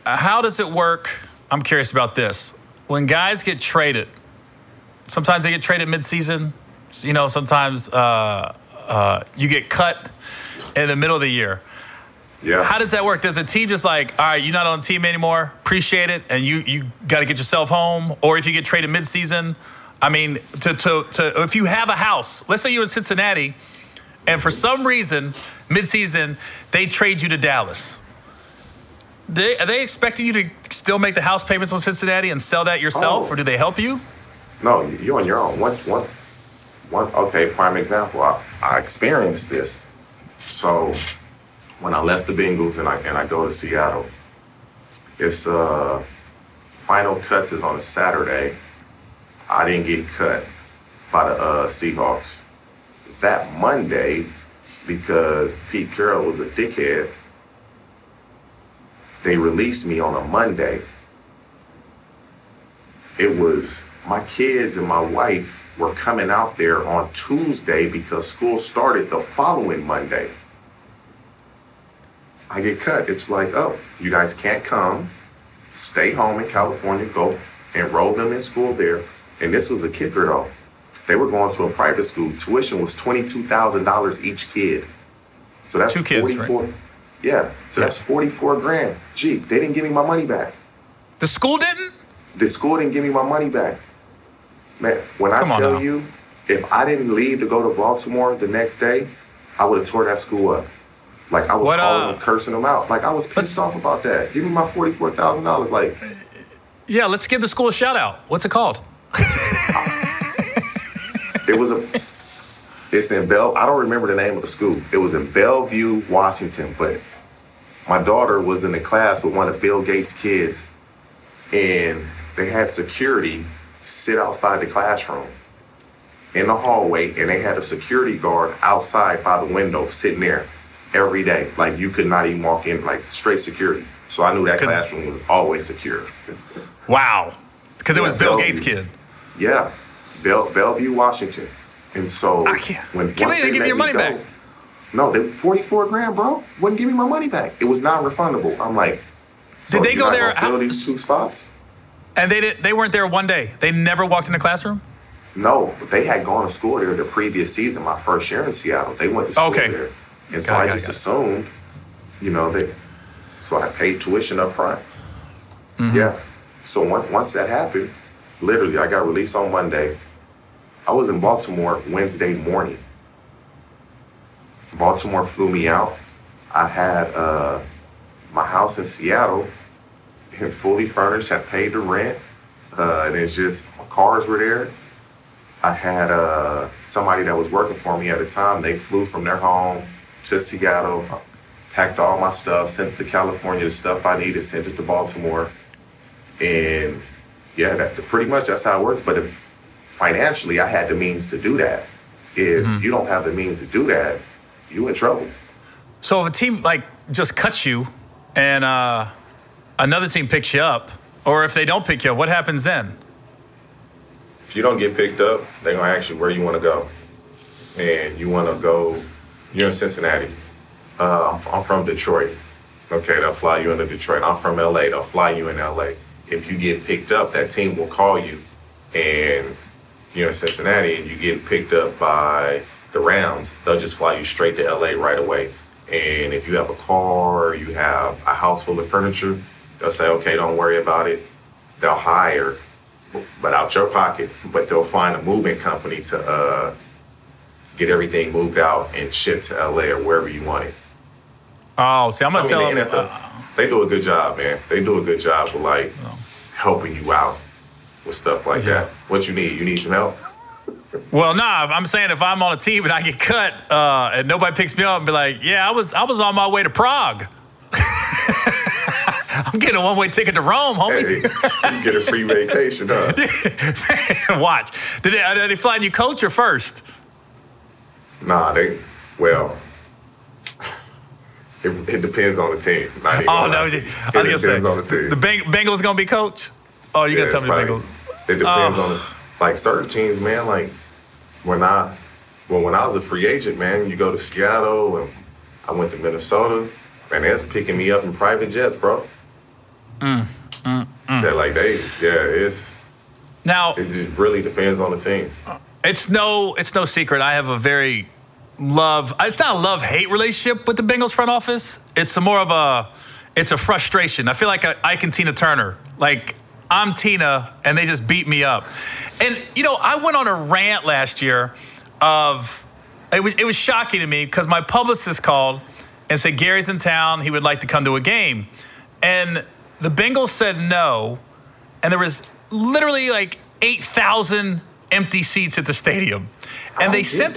how does it work? I'm curious about this. When guys get traded, sometimes they get traded mid-season. You know, sometimes you get cut in the middle of the year. Yeah. How does that work? Does a team just like, all right, you're not on the team anymore, appreciate it, and you got to get yourself home? Or if you get traded mid-season, I mean, to if you have a house, let's say you're in Cincinnati, and for some reason, midseason, they trade you to Dallas. Are they expecting you to still make the house payments on Cincinnati and sell that yourself, or do they help you? No, you're on your own. Okay, prime example, I experienced this. So when I left the Bengals and I go to Seattle, it's final cuts is on a Saturday. I didn't get cut by the Seahawks that Monday because Pete Carroll was a dickhead. They released me on a Monday. It was my kids and my wife were coming out there on Tuesday because school started the following Monday. I get cut. It's like, oh, you guys can't come. Stay home in California. Go enroll them in school there. And this was a kicker, though. They were going to a private school. Tuition was $22,000 each kid. So that's 44. Right? Yeah. So that's $44,000. Gee, they didn't give me my money back. The school didn't? The school didn't give me my money back. Man, when I tell you, if I didn't leave to go to Baltimore the next day, I would have tore that school up. Like, I was calling them, cursing them out. Like, I was pissed off about that. Give me my $44,000. Like... Yeah, let's give the school a shout out. What's it called? It's in Bell. I don't remember the name of the school. It was in Bellevue, Washington. But my daughter was in the class with one of Bill Gates' kids, and they had security sit outside the classroom in the hallway, and they had a security guard outside by the window sitting there every day. Like, you could not even walk in, like, straight security. So I knew that classroom was always secure. Wow. Because it was Bill Gates' kid. Yeah. Bellevue, Washington. And so I can't. They give you your money back. No, they $44,000, bro. Wouldn't give me my money back. It was non-refundable. I'm like, so did they go there? Fill these two spots? And they weren't there one day. They never walked in the classroom? No, but they had gone to school there the previous season, my first year in Seattle. They went to school there. And so I just assumed, you know, so I paid tuition up front. Mm-hmm. Yeah. So once that happened, literally, I got released on Monday. I was in Baltimore Wednesday morning. Baltimore flew me out. I had my house in Seattle, and fully furnished, had paid the rent. And it's just, my cars were there. I had somebody that was working for me at the time. They flew from their home to Seattle, packed all my stuff, sent it to California, the stuff I needed, sent it to Baltimore. And yeah, pretty much that's how it works. But if financially I had the means to do that, if you don't have the means to do that, you in trouble. So if a team like just cuts you and another team picks you up, or if they don't pick you up, what happens then? If you don't get picked up, they're going to ask you where you want to go. And you want to go, you're in Cincinnati. I'm from Detroit. Okay, they'll fly you into Detroit. I'm from LA, they'll fly you in LA. If you get picked up, that team will call you. And you're in Cincinnati and you get picked up by the Rams, they'll just fly you straight to LA right away. And if you have a car or you have a house full of furniture, they'll say, okay, don't worry about it. They'll hire, but out your pocket, but they'll find a moving company to get everything moved out and shipped to LA or wherever you want it. Oh, see, I'm going to tell them. They do a good job, man. They do a good job with, like, helping you out with stuff like that. What you need? You need some help? Well, nah, I'm saying if I'm on a team and I get cut and nobody picks me up and be like, yeah, I was on my way to Prague. I'm getting a one-way ticket to Rome, homie. Hey, you get a free vacation, huh? Watch. Did they fly you coach or first? Nah, it depends on the team. It depends on the team. The Bengals going to be coach? Oh, you got to tell me the Bengals. It depends on it. Like, certain teams, man, like, when I was a free agent, man, you go to Seattle, and I went to Minnesota, and they was picking me up in private jets, bro. They're like, it just really depends on the team. It's no secret. I have a very it's not a love-hate relationship with the Bengals front office. It's it's a frustration. I feel like Ike and Tina Turner. Like, I'm Tina, and they just beat me up. And, you know, I went on a rant last year it was shocking to me because my publicist called and said, Gary's in town. He would like to come to a game. And the Bengals said no, and there was literally like 8,000 empty seats at the stadium. And they sent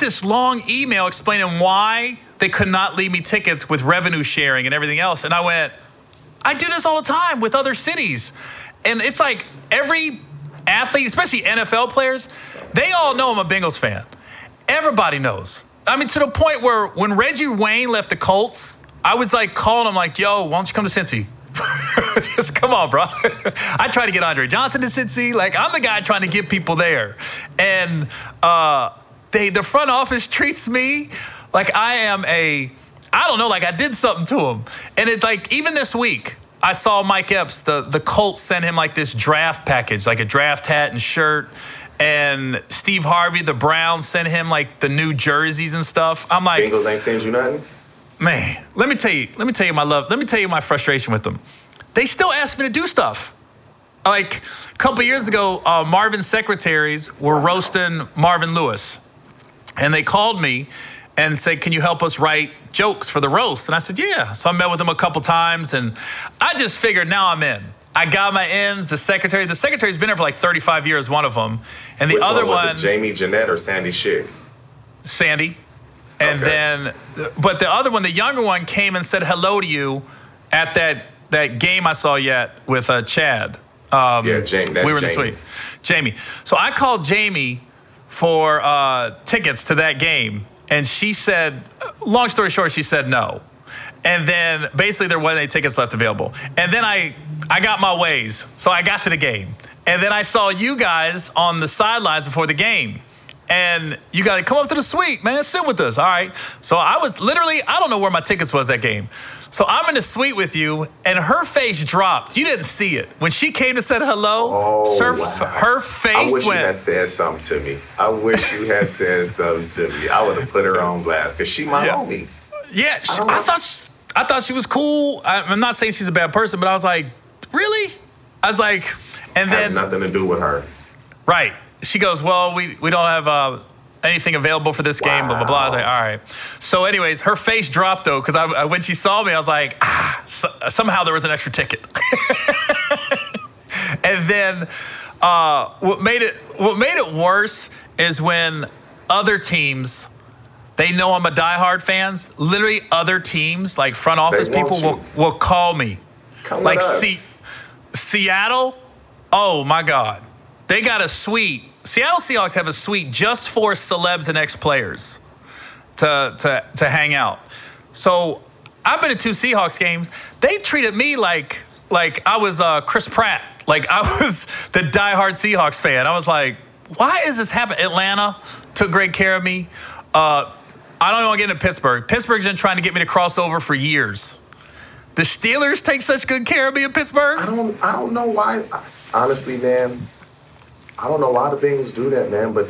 this long email explaining why they could not leave me tickets with revenue sharing and everything else. And I went, I do this all the time with other cities. And it's like every athlete, especially NFL players, they all know I'm a Bengals fan. Everybody knows. I mean, to the point where when Reggie Wayne left the Colts, I was like calling him like, yo, why don't you come to Cincy? Just come on, bro. I try to get Andre Johnson to Cincy. Like, I'm the guy trying to get people there. And the front office treats me like I am I did something to him. And it's like, even this week, I saw Mike Epps, the Colts sent him like this draft package, like a draft hat and shirt. And Steve Harvey, the Browns, sent him like the new jerseys and stuff. I'm like, Bengals ain't send you nothing? Man, let me tell you my frustration with them. They still ask me to do stuff. Like, a couple of years ago, Marvin's secretaries were roasting Marvin Lewis. And they called me and said, can you help us write jokes for the roast? And I said, yeah. So I met with him a couple times, and I just figured now I'm in. I got my ends. The secretary. The secretary's been there for like 35 years, one of them. And the Which other one was it, Jamie Jeanette or Sandy Schick? Sandy. And then, but the other one, the younger one, came and said hello to you at that game I saw yet with Chad. Yeah, Jamie. That's we were in the suite. Jamie. So I called Jamie for tickets to that game. And she said, long story short, she said no. And then basically there wasn't any tickets left available. And then I got my ways. So I got to the game. And then I saw you guys on the sidelines before the game. And you got to come up to the suite, man. Sit with us. All right. So I was literally, I don't know where my tickets was that game. So I'm in the suite with you, and her face dropped. You didn't see it. When she came to say hello, her face went. I wish you had said something to me. I wish you had said something to me. I would have put her on blast because she my homie. Yeah. I thought she was cool. I'm not saying she's a bad person, but I was like, really? I was like, and then. It has nothing to do with her. Right. She goes, well, we don't have anything available for this game, blah, blah, blah. I was like, all right. So anyways, her face dropped, though, because when she saw me, I was like, somehow there was an extra ticket. And then what made it worse is when other teams, they know I'm a diehard fans. Literally other teams, like front office people, will call me. Come like Seattle, oh, my God. They got a suite. Seattle Seahawks have a suite just for celebs and ex-players to hang out. So I've been to 2 Seahawks games. They treated me like I was Chris Pratt. Like I was the diehard Seahawks fan. I was like, why is this happening? Atlanta took great care of me. I don't want to get into Pittsburgh. Pittsburgh's been trying to get me to cross over for years. The Steelers take such good care of me in Pittsburgh. I don't know why. Honestly, man. I don't know why the Bengals do that, man, but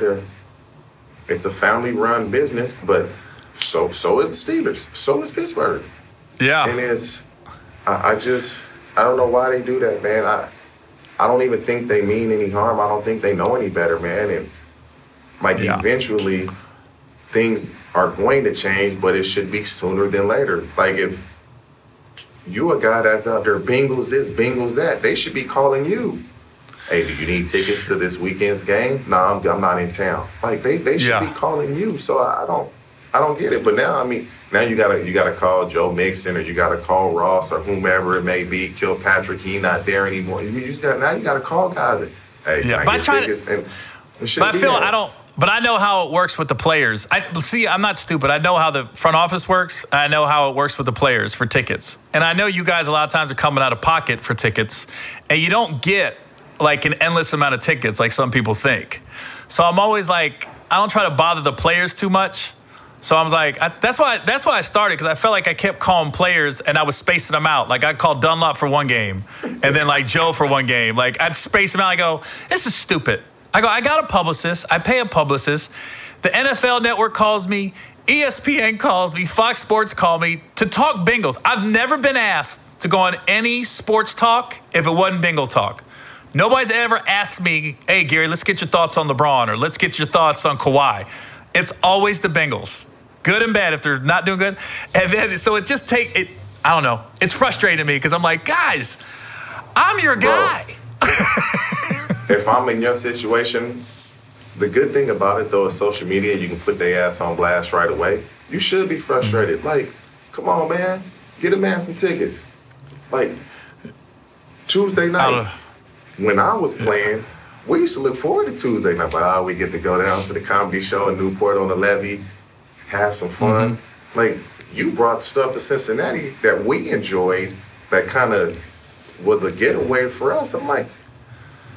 it's a family-run business, but so is the Steelers. So is Pittsburgh. Yeah. And I don't know why they do that, man. I don't even think they mean any harm. I don't think they know any better, man. And, eventually things are going to change, but it should be sooner than later. Like, if you a guy that's out there, Bengals this, Bengals that, they should be calling you. Hey, do you need tickets to this weekend's game? No, I'm not in town. Like they should be calling you. So I don't get it. But now, I mean, now you gotta call Joe Mixon or you gotta call Ross or whomever it may be. Kilpatrick, he not there anymore. I mean, you gotta call guys. Hey, yeah, I get tickets. But I know how it works with the players. I'm not stupid. I know how the front office works. And I know how it works with the players for tickets. And I know you guys a lot of times are coming out of pocket for tickets, and you don't get like an endless amount of tickets like some people think. So I'm always like, I don't try to bother the players too much. So I was like, that's why I started, because I felt like I kept calling players and I was spacing them out. Like I'd call Dunlop for one game and then like Joe for one game. Like I'd space them out. I go, this is stupid. I go, I got a publicist. I pay a publicist. The NFL Network calls me. ESPN calls me. Fox Sports call me to talk Bengals. I've never been asked to go on any sports talk if it wasn't Bengal talk. Nobody's ever asked me, hey, Gary, let's get your thoughts on LeBron or let's get your thoughts on Kawhi. It's always the Bengals, good and bad if they're not doing good. And then, so it just takes it. I don't know. It's frustrating me because I'm like, guys, I'm your guy. Bro, if I'm in your situation, the good thing about it, though, is social media, you can put their ass on blast right away. You should be frustrated. Like, come on, man. Get a man some tickets. Like, Tuesday night. When I was playing, we used to look forward to Tuesday night. Like, we get to go down to the comedy show in Newport on the Levee, have some fun. Mm-hmm. Like, you brought stuff to Cincinnati that we enjoyed that kind of was a getaway for us. I'm like,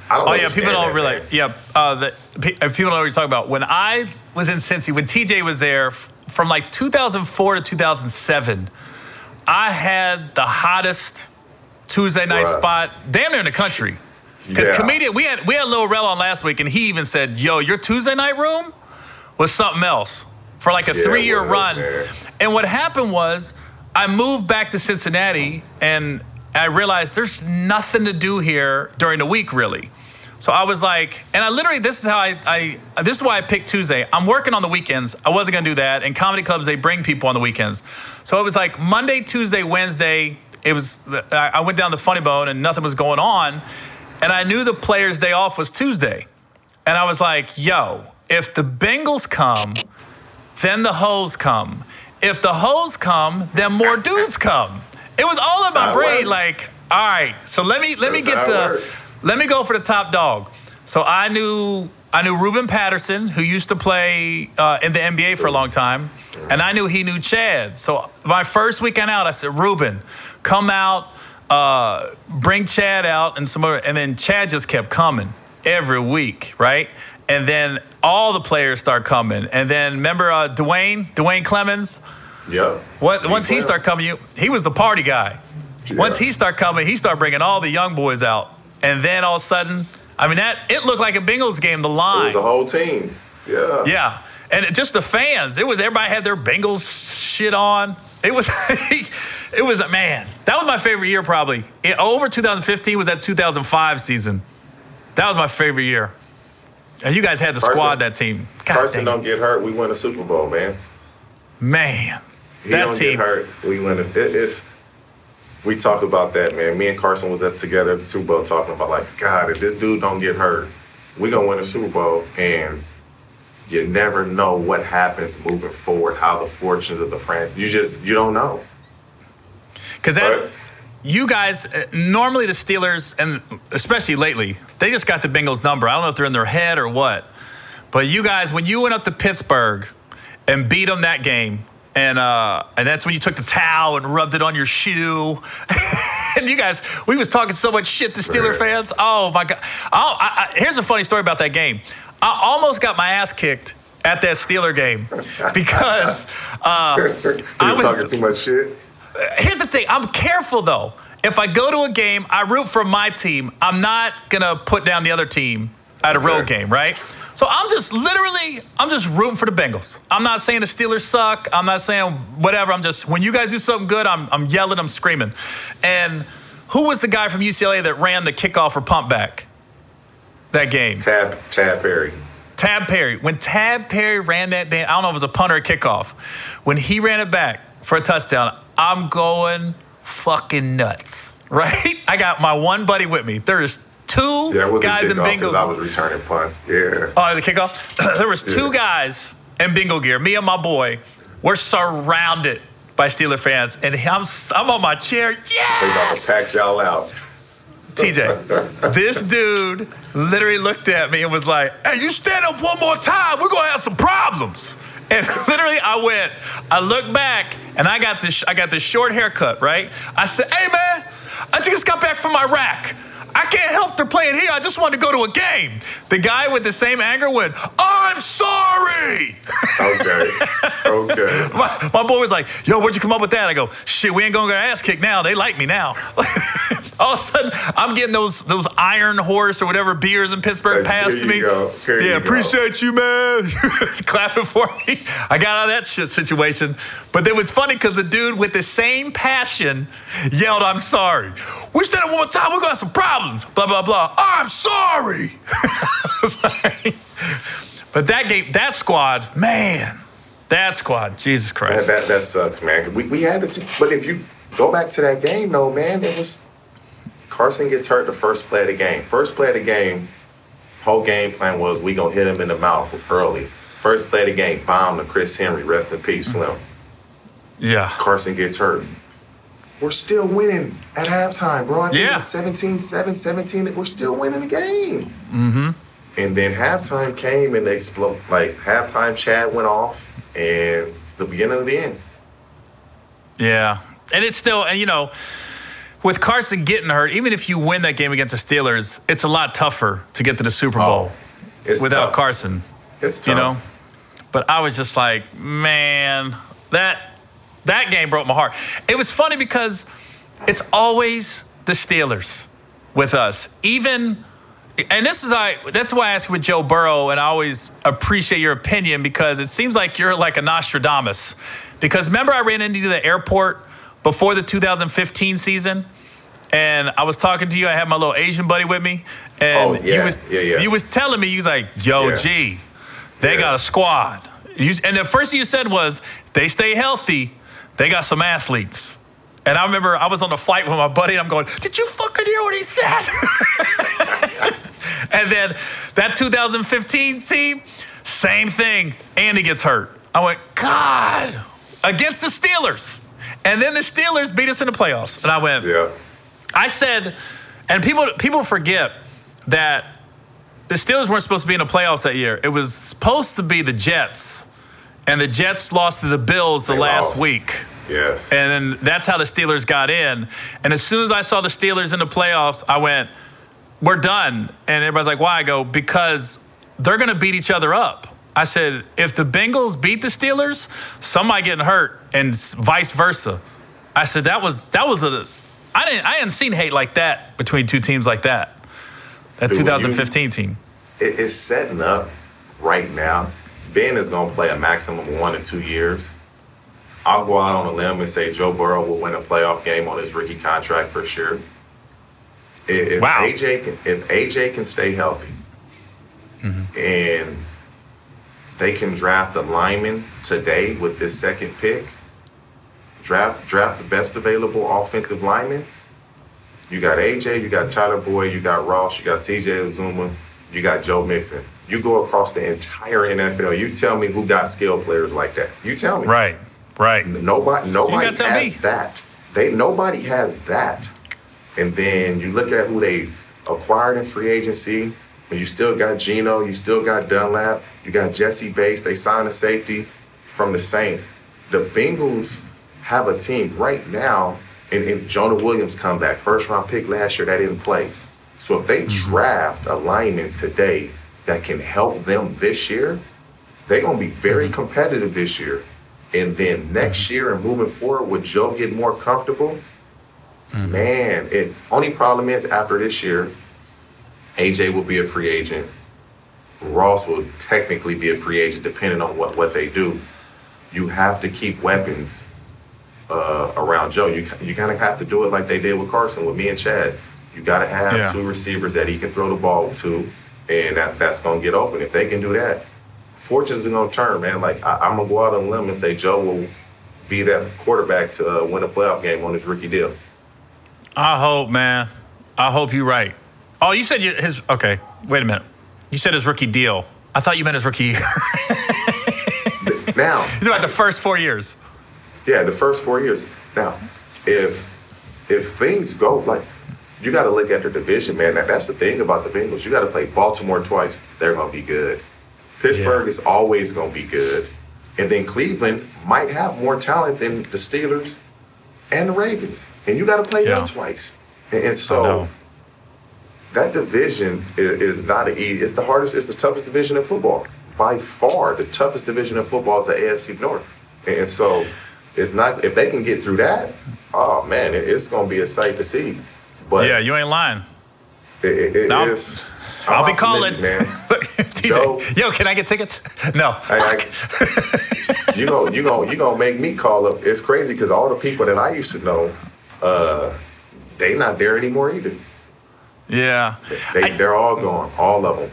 I don't understand. People don't really. Yeah, people don't know what you're talking about. When I was in Cincy, when TJ was there, from like 2004 to 2007, I had the hottest Tuesday night spot damn near in the country. Because comedian, we had Lil Rel on last week, and he even said, yo, your Tuesday night room was something else for like a 3-year run. There. And what happened was I moved back to Cincinnati, and I realized there's nothing to do here during the week, really. So I was like, and I literally, this is how this is why I picked Tuesday. I'm working on the weekends. I wasn't going to do that. And comedy clubs, they bring people on the weekends. So it was like Monday, Tuesday, Wednesday, it was I went down the funny bone and nothing was going on. And I knew the players' day off was Tuesday. And I was like, yo, if the Bengals come, then the hoes come. If the hoes come, then more dudes come. It was all in my brain, like, all right, so let me get the – let me go for the top dog. So I knew Ruben Patterson, who used to play in the NBA for a long time, and I knew he knew Chad. So my first weekend out, I said, Ruben, come out, bring Chad out, and some other, and then Chad just kept coming every week, right? And then all the players start coming. And then remember Dwayne Clemens? Yeah. Once he started coming, he was the party guy. Yeah. Once he started coming, he started bringing all the young boys out. And then all of a sudden, I mean, it looked like a Bengals game, the line. It was a whole team. Yeah. Yeah. And just the fans. It was everybody had their Bengals shit on. It was man, that was my favorite year probably. Over 2015 was that 2005 season. That was my favorite year. And you guys had the squad, that team. Carson don't get hurt, we win a Super Bowl, man. Man, he that don't team. Get hurt, we win. We talk about that, man. Me and Carson was together at the Super Bowl talking about, like, God, if this dude don't get hurt, we gonna win a Super Bowl. And you never know what happens moving forward, how the fortunes of the franchise. You don't know. Because that. You guys, normally the Steelers, and especially lately, they just got the Bengals number. I don't know if they're in their head or what. But you guys, when you went up to Pittsburgh and beat them that game, and that's when you took the towel and rubbed it on your shoe. And you guys, we was talking so much shit to Steeler fans. Oh, my God. Here's a funny story about that game. I almost got my ass kicked at that Steeler game because I was talking too much shit. Here's the thing. I'm careful, though. If I go to a game, I root for my team. I'm not going to put down the other team at a road game, right? So I'm just rooting for the Bengals. I'm not saying the Steelers suck. I'm not saying whatever. I'm just, when you guys do something good, I'm yelling, I'm screaming. And who was the guy from UCLA that ran the kickoff or pump back that game? Tab Perry. Tab Perry. When Tab Perry ran that damn, I don't know if it was a punt or a kickoff. When he ran it back for a touchdown, I'm going fucking nuts, right? I got my one buddy with me. There's two guys in Bengals. I was returning punts, yeah. Oh, the kickoff? There was two guys in Bengal gear. Me and my boy, we're surrounded by Steeler fans, and I'm on my chair. Yes! They're about to pack y'all out. TJ, this dude literally looked at me and was like, hey, you stand up one more time, we're going to have some problems. And literally, I looked back, and I got this short haircut, right? I said, hey, man, I just got back from Iraq. I can't help they're playing here. I just wanted to go to a game. The guy with the same anger went, I'm sorry. Okay. My boy was like, yo, where'd you come up with that? I go, shit, we ain't going to get our ass kicked now. They like me now. All of a sudden, I'm getting those Iron Horse or whatever beers in Pittsburgh passed to me. Yeah, appreciate you, man. Clapping for me. I got out of that shit situation. But it was funny because the dude with the same passion yelled, I'm sorry. We stand at one more time. We're going to have some problems. Blah, blah, blah. I'm sorry. But that game, that squad, Jesus Christ. Man, that sucks, man. We had it. But if you go back to that game, though, man, it was Carson gets hurt the first play of the game. First play of the game, whole game plan was we going to hit him in the mouth early. First play of the game, bomb to Chris Henry. Rest in peace, Slim. Yeah. Carson gets hurt. We're still winning at halftime, bro. I think it's 17-7, 17. We're still winning the game. Mm-hmm. And then halftime came and they exploded. Like, halftime, Chad went off, and it's the beginning of the end. Yeah. And it's still, and you know, with Carson getting hurt, even if you win that game against the Steelers, it's a lot tougher to get to the Super Bowl without Carson. It's tough. You know? But I was just like, man, that game broke my heart. It was funny because it's always the Steelers with us. Even, and that's why I ask with Joe Burrow, and I always appreciate your opinion because it seems like you're like a Nostradamus. Because remember I ran into the airport before the 2015 season, and I was talking to you. I had my little Asian buddy with me, and you was telling me, you was like, yo, G, they got a squad. And the first thing you said was, they stay healthy, they got some athletes. And I remember I was on a flight with my buddy, and I'm going, did you fucking hear what he said? And then that 2015 team, same thing. Andy gets hurt. I went, God, against the Steelers. And then the Steelers beat us in the playoffs. And I went, yeah. I said, and people forget that the Steelers weren't supposed to be in the playoffs that year. It was supposed to be the Jets. And the Jets lost to the Bills last week. Yes. And that's how the Steelers got in. And as soon as I saw the Steelers in the playoffs, I went, we're done. And everybody's like, why? I go, because they're going to beat each other up. I said, if the Bengals beat the Steelers, somebody getting hurt and vice versa. I said, I hadn't seen hate like that between two teams like that. That 2015 team. It's setting up right now. Ben is going to play a maximum of 1 to 2 years. I'll go out on a limb and say Joe Burrow will win a playoff game on his rookie contract for sure. If AJ can stay healthy, mm-hmm. and they can draft a lineman today with this second pick, draft the best available offensive lineman. You got AJ, you got Tyler Boyd, you got Ross, you got CJ Uzuma, you got Joe Mixon. You go across the entire NFL. You tell me who got skilled players like that. You tell me. Right. Nobody has that. Nobody has that. And then you look at who they acquired in free agency. And you still got Geno. You still got Dunlap. You got Jesse Bates. They signed a safety from the Saints. The Bengals have a team right now. And Jonah Williams come back. First-round pick last year that didn't play. So if they draft a lineman today that can help them this year, they're going to be very competitive this year. And then next year and moving forward, would Joe get more comfortable? Mm-hmm. Man, it only problem is after this year, AJ will be a free agent. Ross will technically be a free agent depending on what they do. You have to keep weapons around Joe. You kind of have to do it like they did with Carson, with me and Chad. You got to have two receivers that he can throw the ball to. And that's going to get open. If they can do that, fortunes are going to turn, man. Like, I'm going to go out on a limb and say Joe will be that quarterback to win a playoff game on his rookie deal. I hope, man. I hope you're right. Oh, you said his – okay, wait a minute. You said his rookie deal. I thought you meant his rookie year. Now – it's about the first 4 years. Yeah, the first 4 years. Now, if things go – like. You got to look at their division, man. That's the thing about the Bengals. You got to play Baltimore twice. They're going to be good. Pittsburgh is always going to be good. And then Cleveland might have more talent than the Steelers and the Ravens. And you got to play them twice. And so that division is not an easy. It's the hardest. It's the toughest division in football. By far, the toughest division in football is the AFC North. And so it's not. If they can get through that, oh, man, it's going to be a sight to see. But yeah, you ain't lying. I'll be calling. Man. TJ, Joe, yo, can I get tickets? No. You gonna make me call up. It's crazy because all the people that I used to know, they not there anymore either. Yeah. They're all gone, all of them.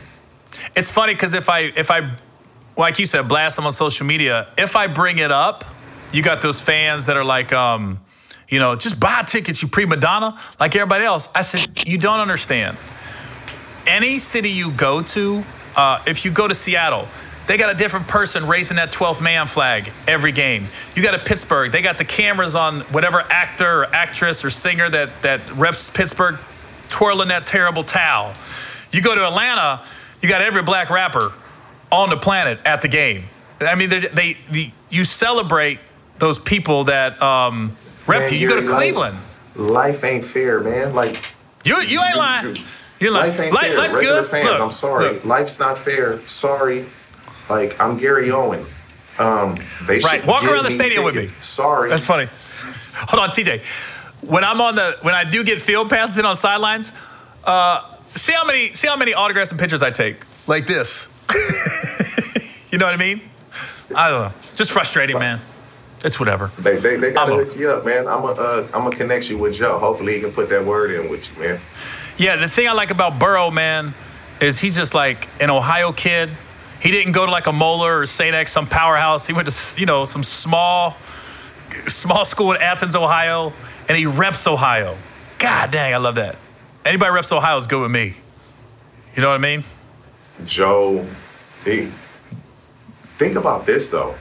It's funny because if I, like you said, blast them on social media, if I bring it up, you got those fans that are like, you know, just buy tickets, you prima donna, like everybody else. I said, you don't understand. Any city you go to, if you go to Seattle, they got a different person raising that 12th man flag every game. You got a Pittsburgh. They got the cameras on whatever actor or actress or singer that reps Pittsburgh twirling that terrible towel. You go to Atlanta, you got every black rapper on the planet at the game. I mean, you celebrate those people that – Rep, you go to Cleveland. Life ain't fair, man. Like you ain't lying. You're lying. Life ain't fair. Life's regular good. Fans, look, I'm sorry. Look. Life's not fair. Sorry. Like, I'm Gary Owen. They should right. Walk give around the stadium tickets. With me. Sorry. That's funny. Hold on, TJ. When I do get field passes in on sidelines, see how many autographs and pictures I take. Like this. You know what I mean? I don't know. Just frustrating, man. It's whatever. They gotta hook you up, man. I'm gonna connect you with Joe. Hopefully he can put that word in with you, man. Yeah, the thing I like about Burrow, man, is he's just like an Ohio kid. He didn't go to like a Moeller or St. X, some powerhouse. He went to some small school in Athens, Ohio, and he reps Ohio. God dang, I love that. Anybody reps Ohio is good with me. You know what I mean? Joe, think about this, though.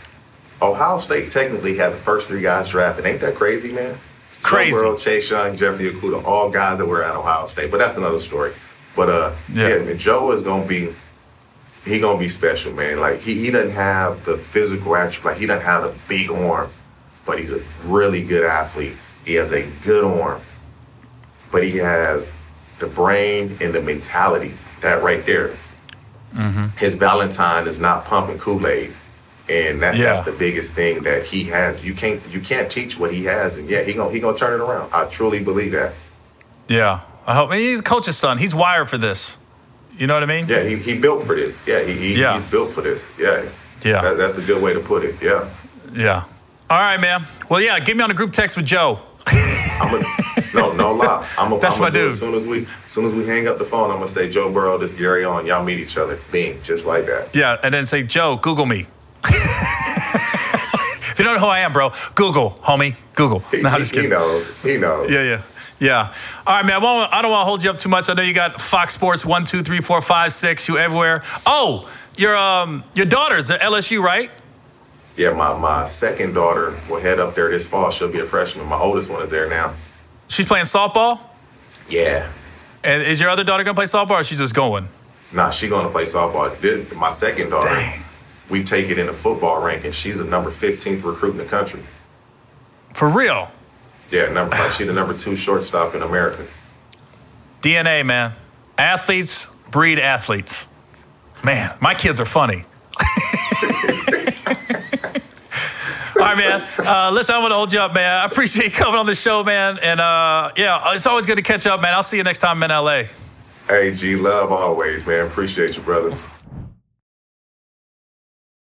Ohio State technically had the first three guys drafted. Ain't that crazy, man? Crazy. Joe Burrow, Chase Young, Jeffrey Okudah, all guys that were at Ohio State. But that's another story. But, yeah, Joe is going to be – he going to be special, man. Like, he doesn't have the physical attribute. Like, he doesn't have the big arm, but he's a really good athlete. He has a good arm, but he has the brain and the mentality. That right there. Mm-hmm. His Valentine is not pumping Kool-Aid. And that's the biggest thing that he has. You can't teach what he has, and he's gonna turn it around. I truly believe that. Yeah, I hope. He's a coach's son. He's wired for this. You know what I mean? Yeah, he built for this. Yeah, he's built for this. Yeah, yeah. That's a good way to put it. Yeah. Yeah. All right, man. Well, yeah. Get me on a group text with Joe. No lie. That's my dude. As soon as we hang up the phone, I'm gonna say, Joe Burrow, this Gary Owen. Y'all meet each other. Bing, just like that. Yeah, and then say, Joe, Google me. If you don't know who I am, bro, Google, homie, Google. No, I'm just kidding. He knows. Yeah. All right, man, I don't want to hold you up too much. I know you got Fox Sports 1, 2, 3, 4, 5, 6, you everywhere. Oh, your daughter's at LSU, right? Yeah, my second daughter will head up there this fall. She'll be a freshman. My oldest one is there now. She's playing softball? Yeah. And is your other daughter going to play softball, or is she just going? Nah, she's going to play softball. My second daughter. Dang. We take it in the football ranking. She's the number 15th recruit in the country. For real? Yeah, she's the number 2 shortstop in America. DNA, man. Athletes breed athletes. Man, my kids are funny. All right, man. Listen, I want to hold you up, man. I appreciate you coming on the show, man. And, it's always good to catch up, man. I'll see you next time in L.A. Hey, G, love always, man. Appreciate you, brother.